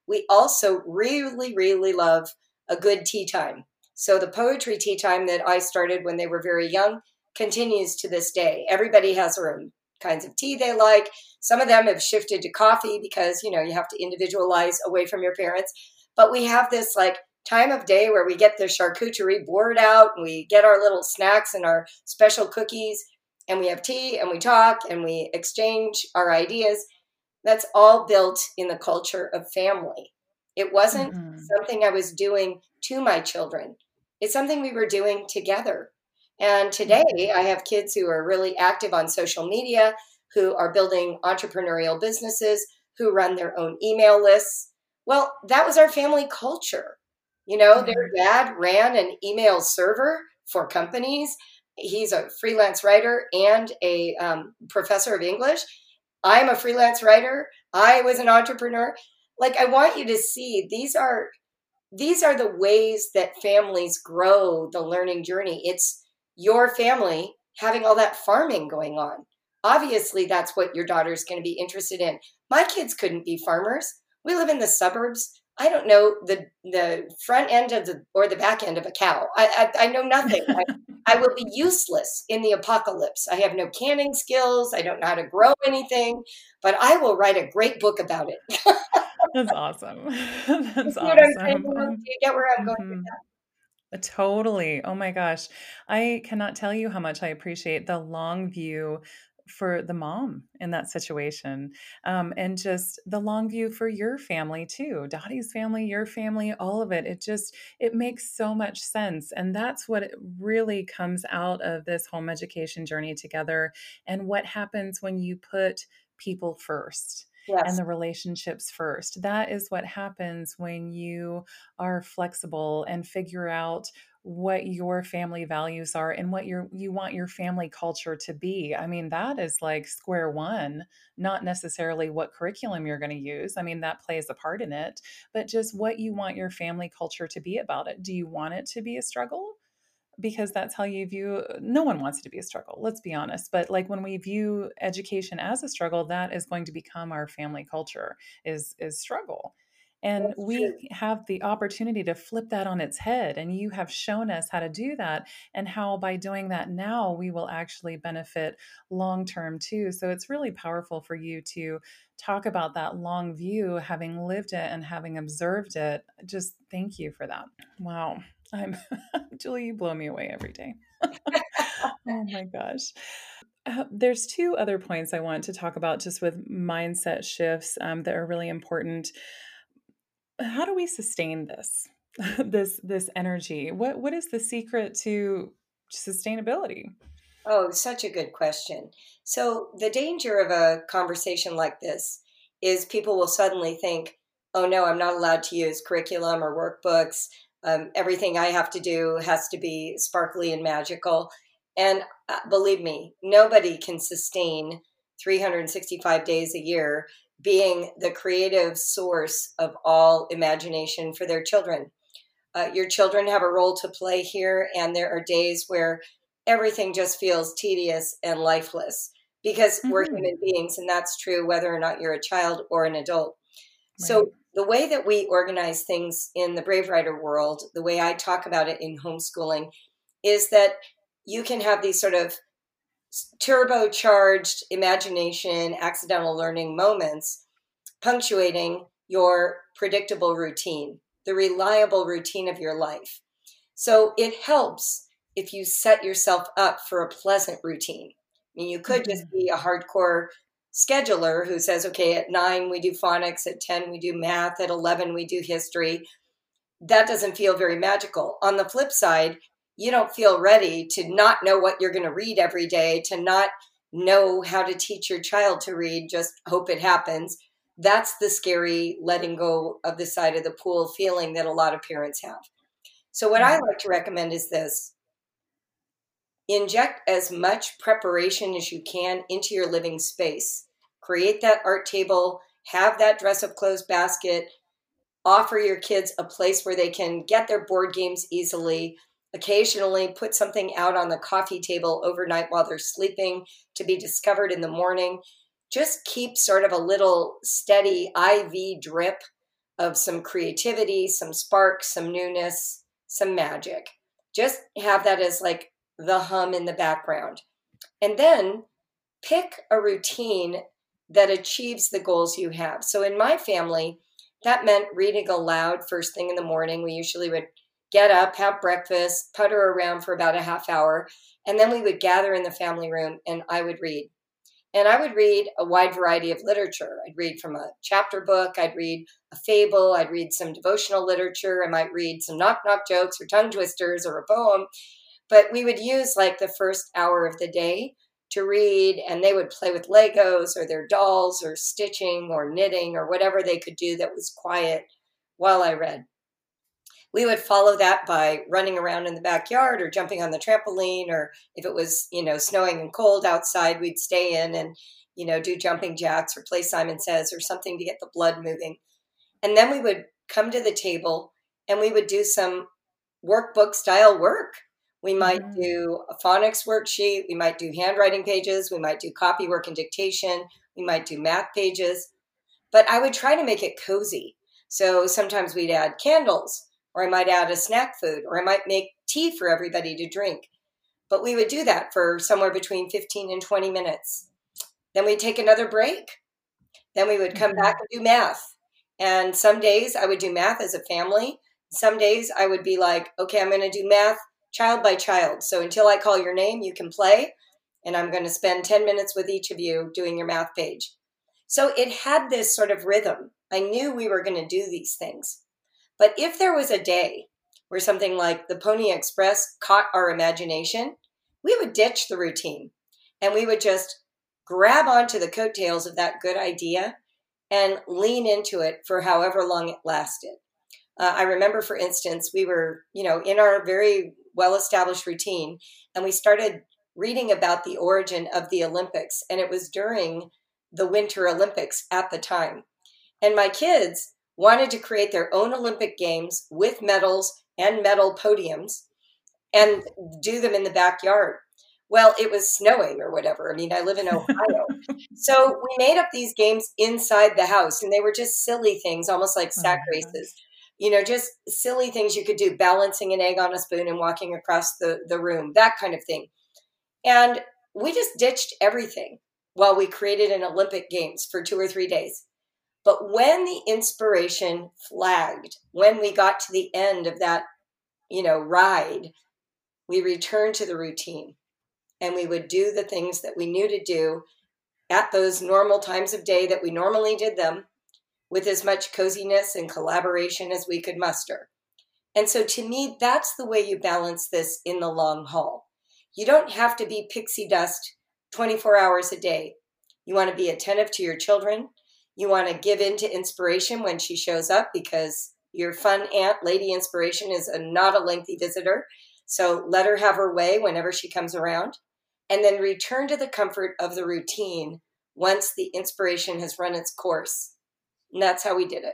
We also really, really love a good tea time. So the poetry tea time that I started when they were very young continues to this day. Everybody has their own kinds of tea they like. Some of them have shifted to coffee because, you know, you have to individualize away from your parents. But we have this like time of day where we get the charcuterie board out and we get our little snacks and our special cookies and we have tea and we talk and we exchange our ideas. That's all built in the culture of family. It wasn't mm-hmm. something I was doing to my children. It's something we were doing together. And today I have kids who are really active on social media, who are building entrepreneurial businesses, who run their own email lists. Well, that was our family culture. You know, mm-hmm. their dad ran an email server for companies. He's a freelance writer and a um, professor of English. I'm a freelance writer. I was an entrepreneur. Like, I want you to see these are these are the ways that families grow the learning journey. It's your family having all that farming going on. Obviously, that's what your daughter's going to be interested in. My kids couldn't be farmers. We live in the suburbs. I don't know the the front end of the or the back end of a cow. I I, I know nothing. I, I will be useless in the apocalypse. I have no canning skills. I don't know how to grow anything, but I will write a great book about it. That's awesome. That's awesome. Do you get where I'm going mm-hmm. with that? Totally. Oh my gosh. I cannot tell you how much I appreciate the long view for the mom in that situation. Um, and just the long view for your family too, Dottie's family, your family, all of it. It just, it makes so much sense. And that's what really comes out of this home education journey together. And what happens when you put people first. Yes. And the relationships first. That is what happens when you are flexible and figure out what your family values are and what your you want your family culture to be. I mean, that is like square one, not necessarily what curriculum you're going to use. I mean, that plays a part in it, but just what you want your family culture to be about it. Do you want it to be a struggle? Because that's how you view, no one wants it to be a struggle, let's be honest. But like when we view education as a struggle, that is going to become our family culture is, is struggle. And that's we true. Have the opportunity to flip that on its head. And you have shown us how to do that and how by doing that now, we will actually benefit long-term too. So it's really powerful for you to talk about that long view, having lived it and having observed it. Just thank you for that. Wow. I'm Julie, you blow me away every day. Oh my gosh. Uh, there's two other points I want to talk about just with mindset shifts um, that are really important. How do we sustain this, this, this energy? What, what is the secret to sustainability? Oh, such a good question. So the danger of a conversation like this is people will suddenly think, oh no, I'm not allowed to use curriculum or workbooks. Um, everything I have to do has to be sparkly and magical. And uh, believe me, nobody can sustain three hundred sixty-five days a year being the creative source of all imagination for their children. Uh, your children have a role to play here, and there are days where everything just feels tedious and lifeless because mm-hmm. we're human beings, and that's true whether or not you're a child or an adult. Right. So the way that we organize things in the Brave Writer world, the way I talk about it in homeschooling, is that you can have these sort of turbocharged imagination, accidental learning moments, punctuating your predictable routine, the reliable routine of your life. So it helps if you set yourself up for a pleasant routine. I mean, you could mm-hmm. just be a hardcore scheduler who says, okay, at nine, we do phonics, at ten, we do math, at eleven, we do history. That doesn't feel very magical. On the flip side, you don't feel ready to not know what you're going to read every day, to not know how to teach your child to read, just hope it happens. That's the scary letting go of the side of the pool feeling that a lot of parents have. So what I like to recommend is this. Inject as much preparation as you can into your living space. Create that art table, have that dress-up clothes basket, offer your kids a place where they can get their board games easily, occasionally put something out on the coffee table overnight while they're sleeping to be discovered in the morning. Just keep sort of a little steady I V drip of some creativity, some spark, some newness, some magic. Just have that as like the hum in the background. And then pick a routine that achieves the goals you have. So in my family, that meant reading aloud first thing in the morning. We usually would get up, have breakfast, putter around for about a half hour, and then we would gather in the family room and I would read. And I would read a wide variety of literature. I'd read from a chapter book. I'd read a fable. I'd read some devotional literature. I might read some knock-knock jokes or tongue twisters or a poem. But we would use like the first hour of the day to read, and they would play with Legos or their dolls or stitching or knitting or whatever they could do that was quiet while I read. We would follow that by running around in the backyard or jumping on the trampoline, or if it was, you know, snowing and cold outside, we'd stay in and, you know, do jumping jacks or play Simon Says or something to get the blood moving. And then we would come to the table and we would do some workbook style work. We might do a phonics worksheet. We might do handwriting pages. We might do copy work and dictation. We might do math pages. But I would try to make it cozy. So sometimes we'd add candles, or I might add a snack food, or I might make tea for everybody to drink. But we would do that for somewhere between fifteen and twenty minutes. Then we'd take another break. Then we would come back and do math. And some days I would do math as a family. Some days I would be like, okay, I'm going to do math child by child. So until I call your name, you can play. And I'm going to spend ten minutes with each of you doing your math page. So it had this sort of rhythm. I knew we were going to do these things. But if there was a day where something like the Pony Express caught our imagination, we would ditch the routine. And we would just grab onto the coattails of that good idea and lean into it for however long it lasted. Uh, I remember, for instance, we were, you know, in our very well-established routine, and we started reading about the origin of the Olympics, and it was during the Winter Olympics at the time. And my kids wanted to create their own Olympic games with medals and medal podiums and do them in the backyard. Well, it was snowing or whatever. I mean, I live in Ohio. So we made up these games inside the house, and they were just silly things, almost like sack oh races. You know, just silly things you could do, balancing an egg on a spoon and walking across the, the room, that kind of thing. And we just ditched everything while we created an Olympic Games for two or three days. But when the inspiration flagged, when we got to the end of that, you know, ride, we returned to the routine and we would do the things that we knew to do at those normal times of day that we normally did them, with as much coziness and collaboration as we could muster. And so to me, that's the way you balance this in the long haul. You don't have to be pixie dust twenty-four hours a day. You want to be attentive to your children. You want to give in to inspiration when she shows up, because your fun aunt, Lady Inspiration, is a, not a lengthy visitor. So let her have her way whenever she comes around. And then return to the comfort of the routine once the inspiration has run its course. And that's how we did it.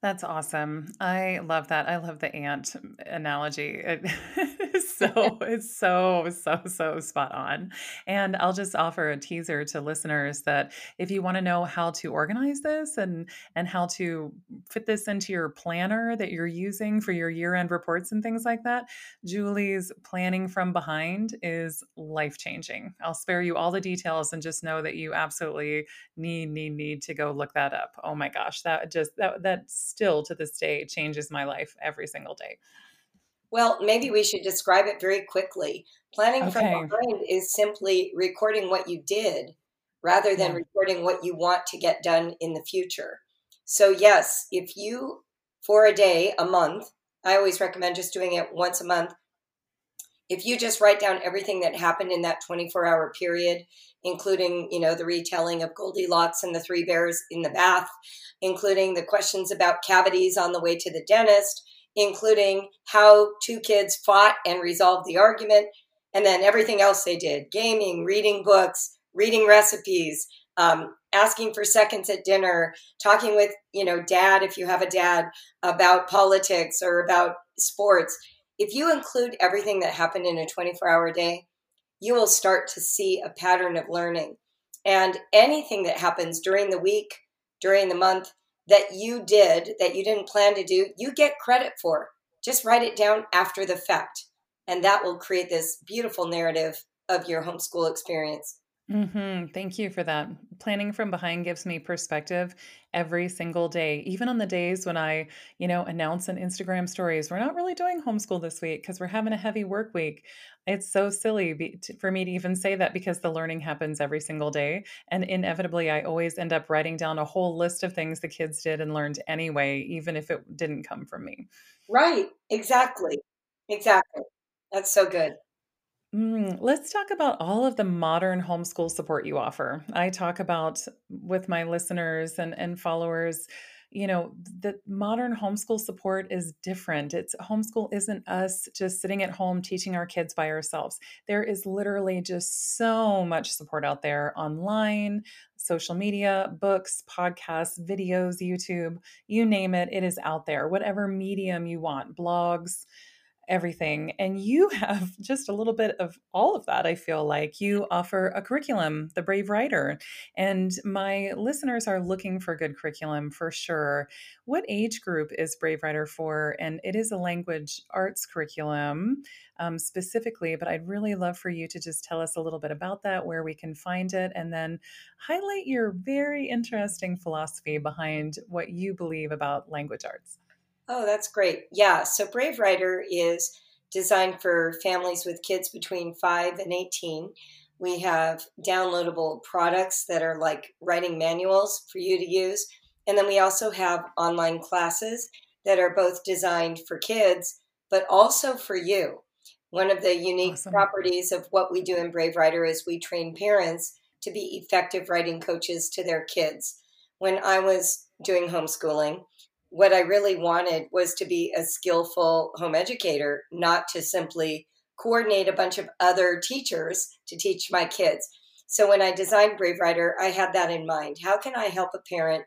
That's awesome. I love that. I love the ant analogy. It is so, it's so, so, so spot on. And I'll just offer a teaser to listeners that if you want to know how to organize this and, and how to fit this into your planner that you're using for your year-end reports and things like that, Julie's Planning from Behind is life-changing. I'll spare you all the details and just know that you absolutely need, need, need to go look that up. Oh my gosh. That just, that, that's, still to this day, it changes my life every single day. Well, maybe we should describe it very quickly. Planning okay. from behind is simply recording what you did rather than yeah. recording what you want to get done in the future. So yes, if you, for a day, a month, I always recommend just doing it once a month. If you just write down everything that happened in that twenty-four hour period, including, you know, the retelling of Goldilocks and the Three Bears in the bath, including the questions about cavities on the way to the dentist, including how two kids fought and resolved the argument, and then everything else they did: gaming, reading books, reading recipes, um, asking for seconds at dinner, talking with, you know, dad, if you have a dad, about politics or about sports. If you include everything that happened in a twenty-four hour day, you will start to see a pattern of learning. And anything that happens during the week, during the month, that you did, that you didn't plan to do, you get credit for. Just write it down after the fact. And that will create this beautiful narrative of your homeschool experience. Mm-hmm. Thank you for that. Planning from behind gives me perspective every single day, even on the days when I, you know, announce on Instagram stories, we're not really doing homeschool this week because we're having a heavy work week. It's so silly be, to, for me to even say that, because the learning happens every single day. And inevitably, I always end up writing down a whole list of things the kids did and learned anyway, even if it didn't come from me. Right. Exactly. Exactly. That's so good. Mm, let's talk about all of the modern homeschool support you offer. I talk about with my listeners and, and followers, you know, the modern homeschool support is different. It's homeschool isn't us just sitting at home teaching our kids by ourselves. There is literally just so much support out there online, social media, books, podcasts, videos, YouTube, you name it, it is out there. Whatever medium you want, blogs, everything. And you have just a little bit of all of that. I feel like you offer a curriculum, The Brave Writer, and my listeners are looking for good curriculum for sure. What age group is Brave Writer for? And it is a language arts curriculum um, specifically, but I'd really love for you to just tell us a little bit about that, where we can find it, and then highlight your very interesting philosophy behind what you believe about language arts. Oh, that's great. Yeah. So Brave Writer is designed for families with kids between five and eighteen. We have downloadable products that are like writing manuals for you to use. And then we also have online classes that are both designed for kids, but also for you. One of the unique awesome. properties of what we do in Brave Writer is we train parents to be effective writing coaches to their kids. When I was doing homeschooling, what I really wanted was to be a skillful home educator, not to simply coordinate a bunch of other teachers to teach my kids. So when I designed Brave Writer, I had that in mind. How can I help a parent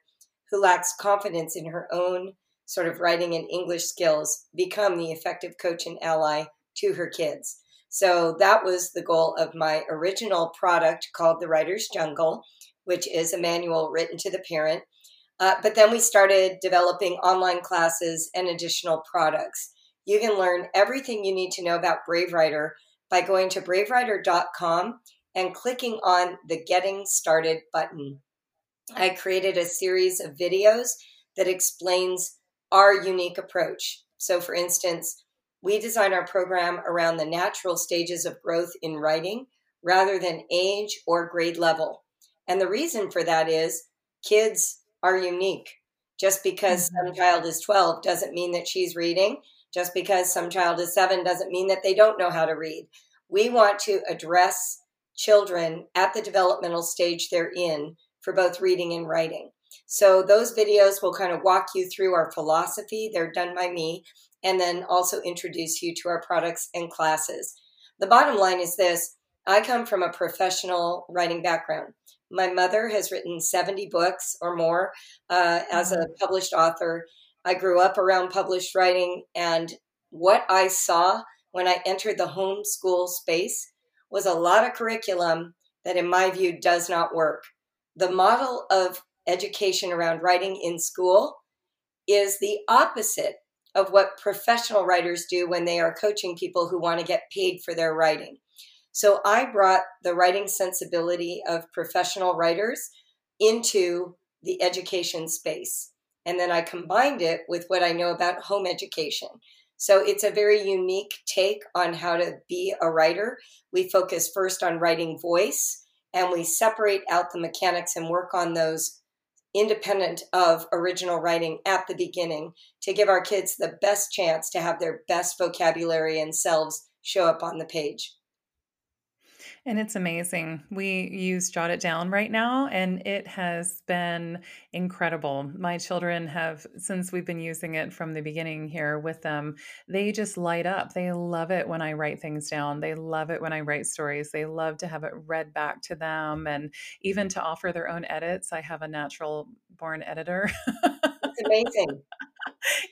who lacks confidence in her own sort of writing and English skills become the effective coach and ally to her kids? So that was the goal of my original product called The Writer's Jungle, which is a manual written to the parent. Uh, but then we started developing online classes and additional products. You can learn everything you need to know about Brave Writer by going to brave writer dot com and clicking on the Getting Started button. I created a series of videos that explains our unique approach. So for instance, we design our program around the natural stages of growth in writing rather than age or grade level. And the reason for that is kids are unique. Just because mm-hmm. some child is twelve doesn't mean that she's reading. Just because some child is seven doesn't mean that they don't know how to read. We want to address children at the developmental stage they're in for both reading and writing. So those videos will kind of walk you through our philosophy. They're done by me, and then also introduce you to our products and classes. The bottom line is this: I come from a professional writing background. My mother has written seventy books or more uh, as a published author. I grew up around published writing, and what I saw when I entered the homeschool space was a lot of curriculum that, in my view, does not work. The model of education around writing in school is the opposite of what professional writers do when they are coaching people who want to get paid for their writing. So I brought the writing sensibility of professional writers into the education space. And then I combined it with what I know about home education. So it's a very unique take on how to be a writer. We focus first on writing voice, and we separate out the mechanics and work on those independent of original writing at the beginning to give our kids the best chance to have their best vocabulary and selves show up on the page. And it's amazing. We use Jot It Down right now, and it has been incredible. My children have, since we've been using it from the beginning here with them, they just light up. They love it when I write things down. They love it when I write stories. They love to have it read back to them and even to offer their own edits. I have a natural born editor. It's amazing.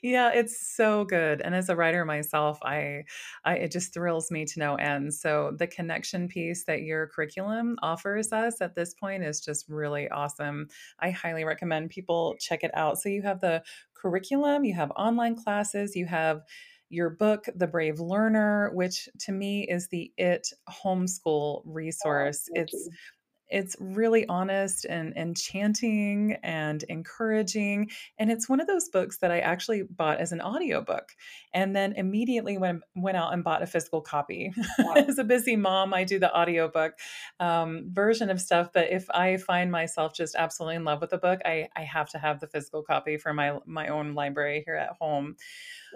Yeah, it's so good. And as a writer myself, I, I, it just thrills me to no end. So the connection piece that your curriculum offers us at this point is just really awesome. I highly recommend people check it out. So you have the curriculum, you have online classes, you have your book, The Brave Learner, which to me is the it homeschool resource. Oh, it's It's really honest and enchanting and encouraging. And it's one of those books that I actually bought as an audiobook and then immediately went, went out and bought a physical copy. Wow. As a busy mom, I do the audiobook um, version of stuff. But if I find myself just absolutely in love with the book, I, I have to have the physical copy for my, my own library here at home.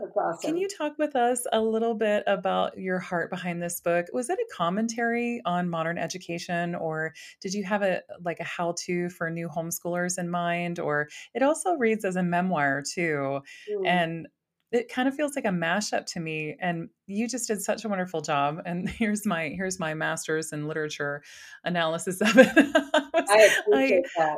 That's awesome. Can you talk with us a little bit about your heart behind this book? Was it a commentary on modern education, or did you have a like a how-to for new homeschoolers in mind? Or it also reads as a memoir too. Mm. And it kind of feels like a mashup to me. And you just did such a wonderful job. And here's my here's my master's in literature analysis of it. I, was, I appreciate I, that.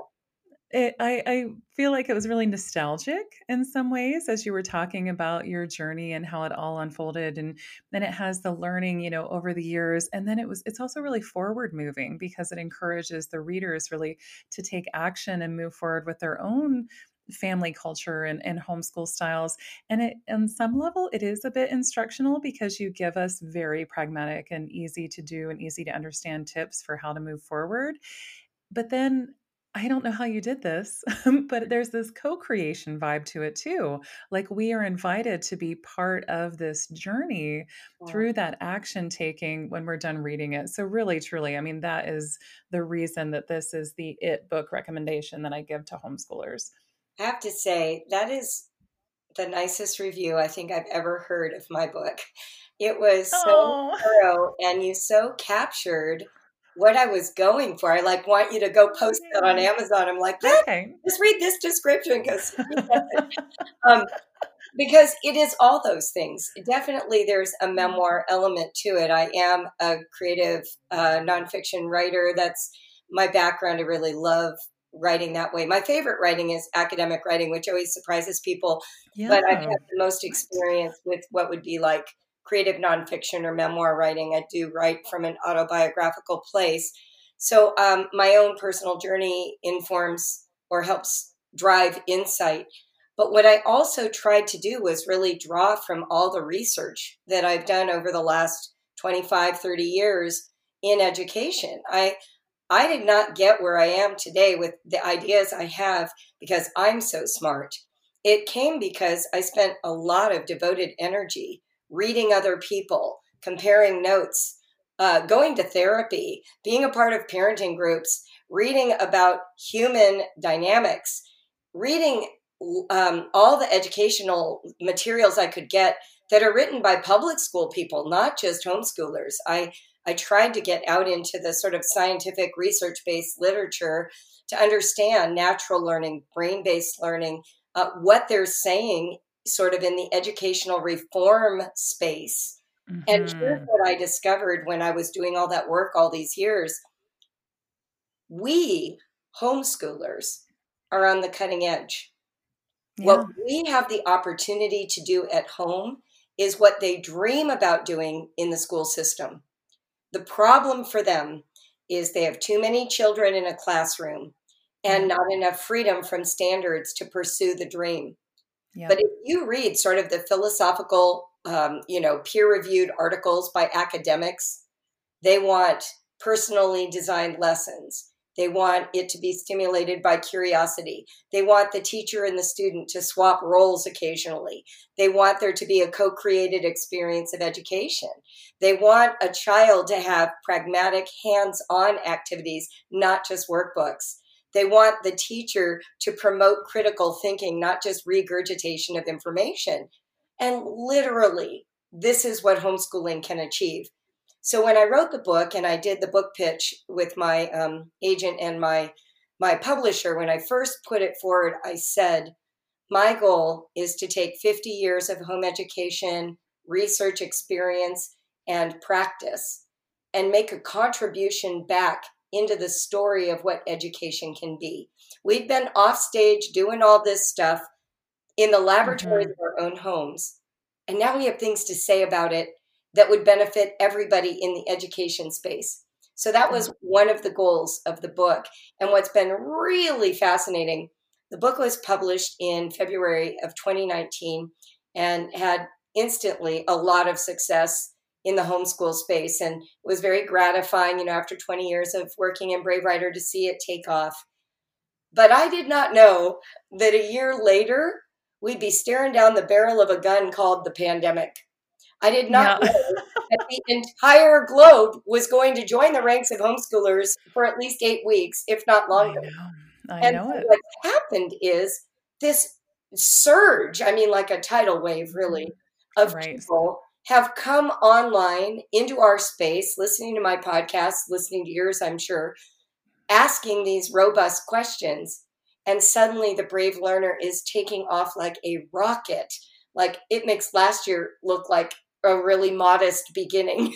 It, I, I feel like it was really nostalgic in some ways as you were talking about your journey and how it all unfolded. And then it has the learning, you know, over the years. And then it was, it's also really forward moving because it encourages the readers really to take action and move forward with their own family culture and, and homeschool styles. And it, on some level, it is a bit instructional because you give us very pragmatic and easy to do and easy to understand tips for how to move forward. But then I don't know how you did this, but there's this co-creation vibe to it too. Like we are invited to be part of this journey wow. through that action taking when we're done reading it. So really, truly, I mean, that is the reason that this is the it book recommendation that I give to homeschoolers. I have to say that is the nicest review I think I've ever heard of my book. It was so oh. thorough, and you so captured what I was going for. I like want you to go post it on Amazon. I'm like, eh, okay. Just read this description because um, because it is all those things. Definitely, there's a memoir element to it. I am a creative uh, nonfiction writer. That's my background. I really love writing that way. My favorite writing is academic writing, which always surprises people. Yeah. But I've had the most experience with what would be like creative nonfiction or memoir writing. I do write from an autobiographical place. So um, my own personal journey informs or helps drive insight. But what I also tried to do was really draw from all the research that I've done over the last twenty-five, thirty years in education. I I did not get where I am today with the ideas I have because I'm so smart. It came because I spent a lot of devoted energy reading other people, comparing notes, uh, going to therapy, being a part of parenting groups, reading about human dynamics, reading um, all the educational materials I could get that are written by public school people, not just homeschoolers. I, I tried to get out into the sort of scientific research-based literature to understand natural learning, brain-based learning, uh, what they're saying sort of in the educational reform space. Mm-hmm. And here's what I discovered when I was doing all that work all these years. We homeschoolers are on the cutting edge. Yeah. What we have the opportunity to do at home is what they dream about doing in the school system. The problem for them is they have too many children in a classroom and not enough freedom from standards to pursue the dream. Yeah. But if you read sort of the philosophical, um, you know, peer-reviewed articles by academics, they want personally designed lessons. They want it to be stimulated by curiosity. They want the teacher and the student to swap roles occasionally. They want there to be a co-created experience of education. They want a child to have pragmatic, hands-on activities, not just workbooks. They want the teacher to promote critical thinking, not just regurgitation of information. And literally, this is what homeschooling can achieve. So when I wrote the book and I did the book pitch with my um, agent and my my publisher, when I first put it forward, I said, my goal is to take fifty years of home education, research experience, and practice and make a contribution back into the story of what education can be. We've been off stage doing all this stuff in the laboratories mm-hmm. of our own homes. And now we have things to say about it that would benefit everybody in the education space. So that was one of the goals of the book. And what's been really fascinating, the book was published in February of twenty nineteen and had instantly a lot of success in the homeschool space. And it was very gratifying, you know, after twenty years of working in Brave Writer to see it take off. But I did not know that a year later, we'd be staring down the barrel of a gun called the pandemic. I did not no. know that the entire globe was going to join the ranks of homeschoolers for at least eight weeks, if not longer. I know, I and know so it. What happened is this surge, I mean, like a tidal wave, really, of right. people have come online into our space, listening to my podcast, listening to yours, I'm sure, asking these robust questions. And suddenly the Brave Learner is taking off like a rocket. Like it makes last year look like a really modest beginning.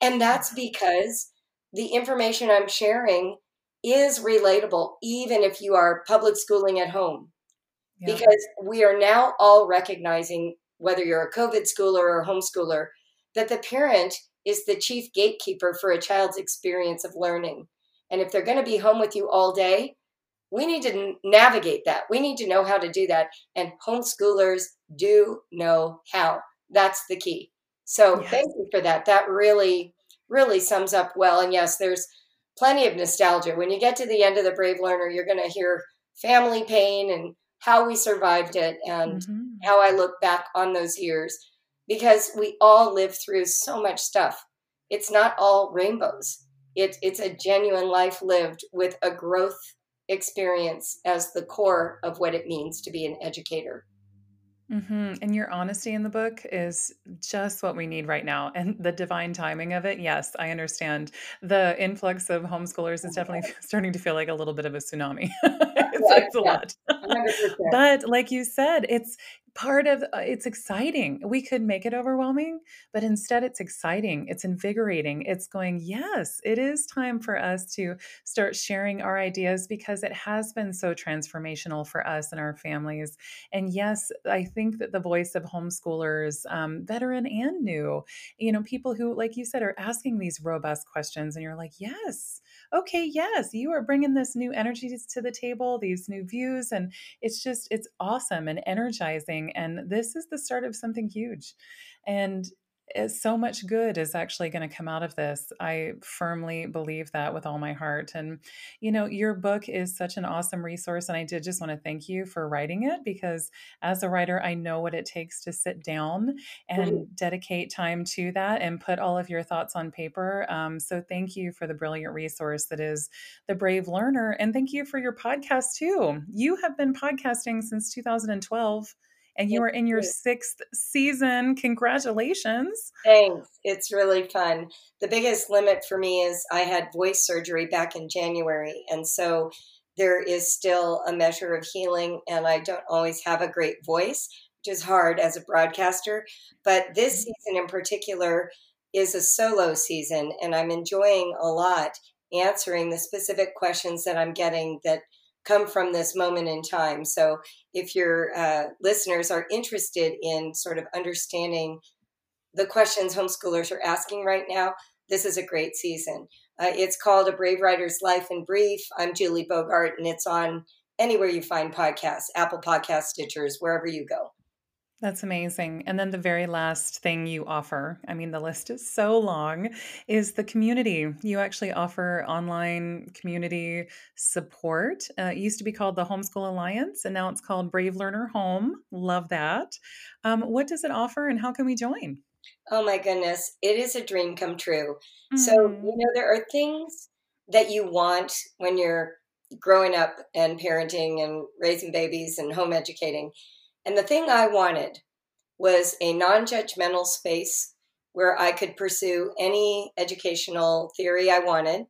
And that's because the information I'm sharing is relatable, even if you are public schooling at home. Yeah. Because we are now all recognizing, whether you're a COVID schooler or a homeschooler, that the parent is the chief gatekeeper for a child's experience of learning. And if they're going to be home with you all day, we need to navigate that. We need to know how to do that. And homeschoolers do know how. That's the key. So yes. Thank you for that. That really, really sums up well. And yes, there's plenty of nostalgia. When you get to the end of The Brave Learner, you're going to hear family pain and how we survived it and mm-hmm. how I look back on those years, because we all live through so much stuff. It's not all rainbows. It, it's a genuine life lived with a growth experience as the core of what it means to be an educator. Mm-hmm. And your honesty in the book is just what we need right now. And the divine timing of it. Yes, I understand. The influx of homeschoolers is definitely starting to feel like a little bit of a tsunami. it's, yeah, it's a yeah. lot. But like you said, it's part of, uh, it's exciting. We could make it overwhelming, but instead it's exciting. It's invigorating. It's going, yes, it is time for us to start sharing our ideas, because it has been so transformational for us and our families. And yes, I think that the voice of homeschoolers, um, veteran and new, you know, people who, like you said, are asking these robust questions, and you're like, yes, okay, yes, you are bringing this new energy to the table, these new views. And it's just, it's awesome and energizing. And this is the start of something huge. And so much good is actually going to come out of this. I firmly believe that with all my heart. And, you know, your book is such an awesome resource. And I did just want to thank you for writing it, because as a writer, I know what it takes to sit down and mm-hmm. dedicate time to that and put all of your thoughts on paper. Um, so thank you for the brilliant resource that is The Brave Learner. And thank you for your podcast too. You have been podcasting since two thousand twelve. And you are in your sixth season. Congratulations. Thanks. It's really fun. The biggest limit for me is I had voice surgery back in January. And so there is still a measure of healing, and I don't always have a great voice, which is hard as a broadcaster. But this season in particular is a solo season, and I'm enjoying a lot answering the specific questions that I'm getting that come from this moment in time. So if your uh, listeners are interested in sort of understanding the questions homeschoolers are asking right now, this is a great season. Uh, it's called A Brave Writer's Life in Brief. I'm Julie Bogart, and it's on anywhere you find podcasts, Apple Podcasts, Stitchers, wherever you go. That's amazing. And then the very last thing you offer, I mean, the list is so long, is the community. You actually offer online community support. Uh, it used to be called the Homeschool Alliance, and now it's called Brave Learner Home. Love that. Um, what does it offer, and how can we join? Oh my goodness. It is a dream come true. Mm-hmm. So, you know, there are things that you want when you're growing up and parenting and raising babies and home educating. And the thing I wanted was a non-judgmental space where I could pursue any educational theory I wanted,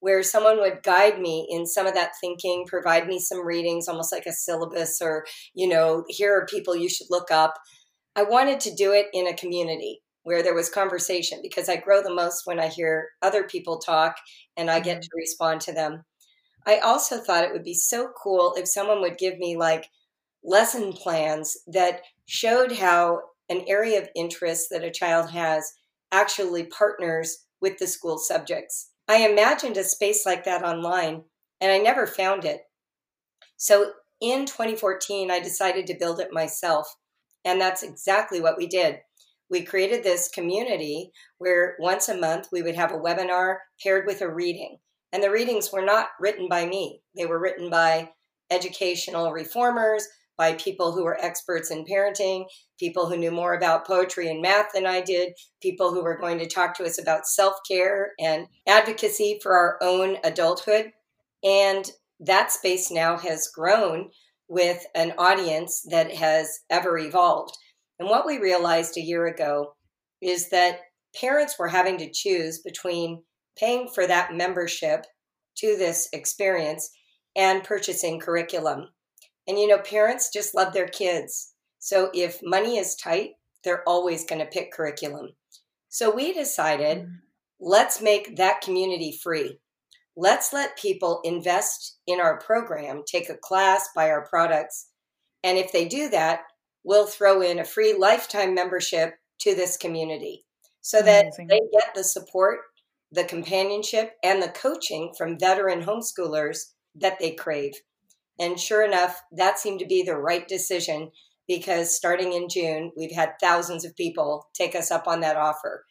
where someone would guide me in some of that thinking, provide me some readings, almost like a syllabus or, you know, here are people you should look up. I wanted to do it in a community where there was conversation, because I grow the most when I hear other people talk and I get to respond to them. I also thought it would be so cool if someone would give me like lesson plans that showed how an area of interest that a child has actually partners with the school subjects. I imagined a space like that online, and I never found it. So in twenty fourteen, I decided to build it myself, and that's exactly what we did. We created this community where once a month we would have a webinar paired with a reading, and the readings were not written by me. They were written by educational reformers, by people who were experts in parenting, people who knew more about poetry and math than I did, people who were going to talk to us about self-care and advocacy for our own adulthood. And that space now has grown with an audience that has ever evolved. And what we realized a year ago is that parents were having to choose between paying for that membership to this experience and purchasing curriculum. And, you know, parents just love their kids. So if money is tight, they're always going to pick curriculum. So we decided, let's make that community free. Let's let people invest in our program, take a class, buy our products. And if they do that, we'll throw in a free lifetime membership to this community so that Amazing. They get the support, the companionship, and the coaching from veteran homeschoolers that they crave. And sure enough, that seemed to be the right decision, because starting in June, we've had thousands of people take us up on that offer.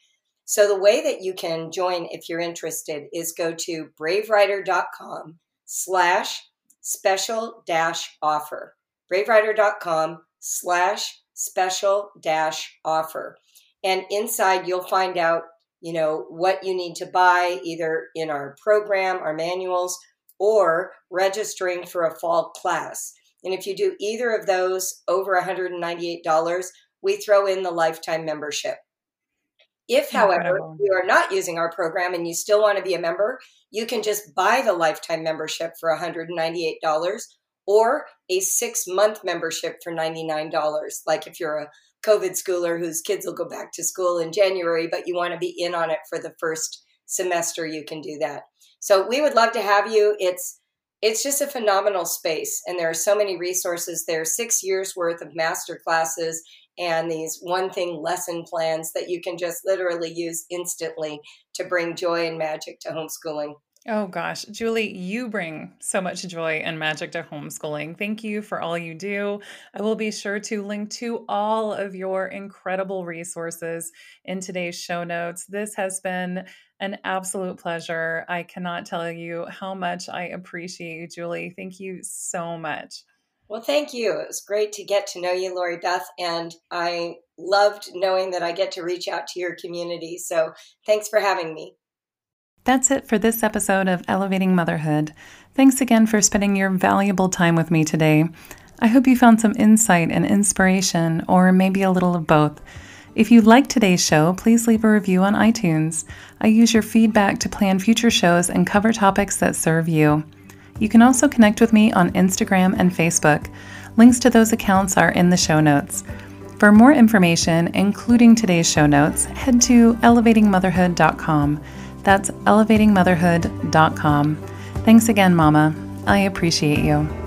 So the way that you can join if you're interested is go to bravewriter.com slash special dash offer, bravewriter.com slash special dash offer. And inside you'll find out, you know, what you need to buy either in our program, our manuals, or registering for a fall class. And if you do either of those over one hundred ninety-eight dollars, we throw in the lifetime membership. If, however, you are not using our program and you still want to be a member, you can just buy the lifetime membership for one hundred ninety-eight dollars or a six-month membership for ninety-nine dollars. Like if you're a COVID schooler whose kids will go back to school in January, but you want to be in on it for the first semester, you can do that. So we would love to have you. It's it's just a phenomenal space, and there are so many resources. There are six years worth of master classes and these one thing lesson plans that you can just literally use instantly to bring joy and magic to homeschooling. Oh gosh, Julie, you bring so much joy and magic to homeschooling. Thank you for all you do. I will be sure to link to all of your incredible resources in today's show notes. This has been an absolute pleasure. I cannot tell you how much I appreciate you, Julie. Thank you so much. Well, thank you. It was great to get to know you, Lori Beth, and I loved knowing that I get to reach out to your community. So thanks for having me. That's it for this episode of Elevating Motherhood. Thanks again for spending your valuable time with me today. I hope you found some insight and inspiration, or maybe a little of both. If you like today's show, please leave a review on iTunes. I use your feedback to plan future shows and cover topics that serve you. You can also connect with me on Instagram and Facebook. Links to those accounts are in the show notes. For more information, including today's show notes, head to elevating motherhood dot com. That's elevating motherhood dot com. Thanks again, Mama. I appreciate you.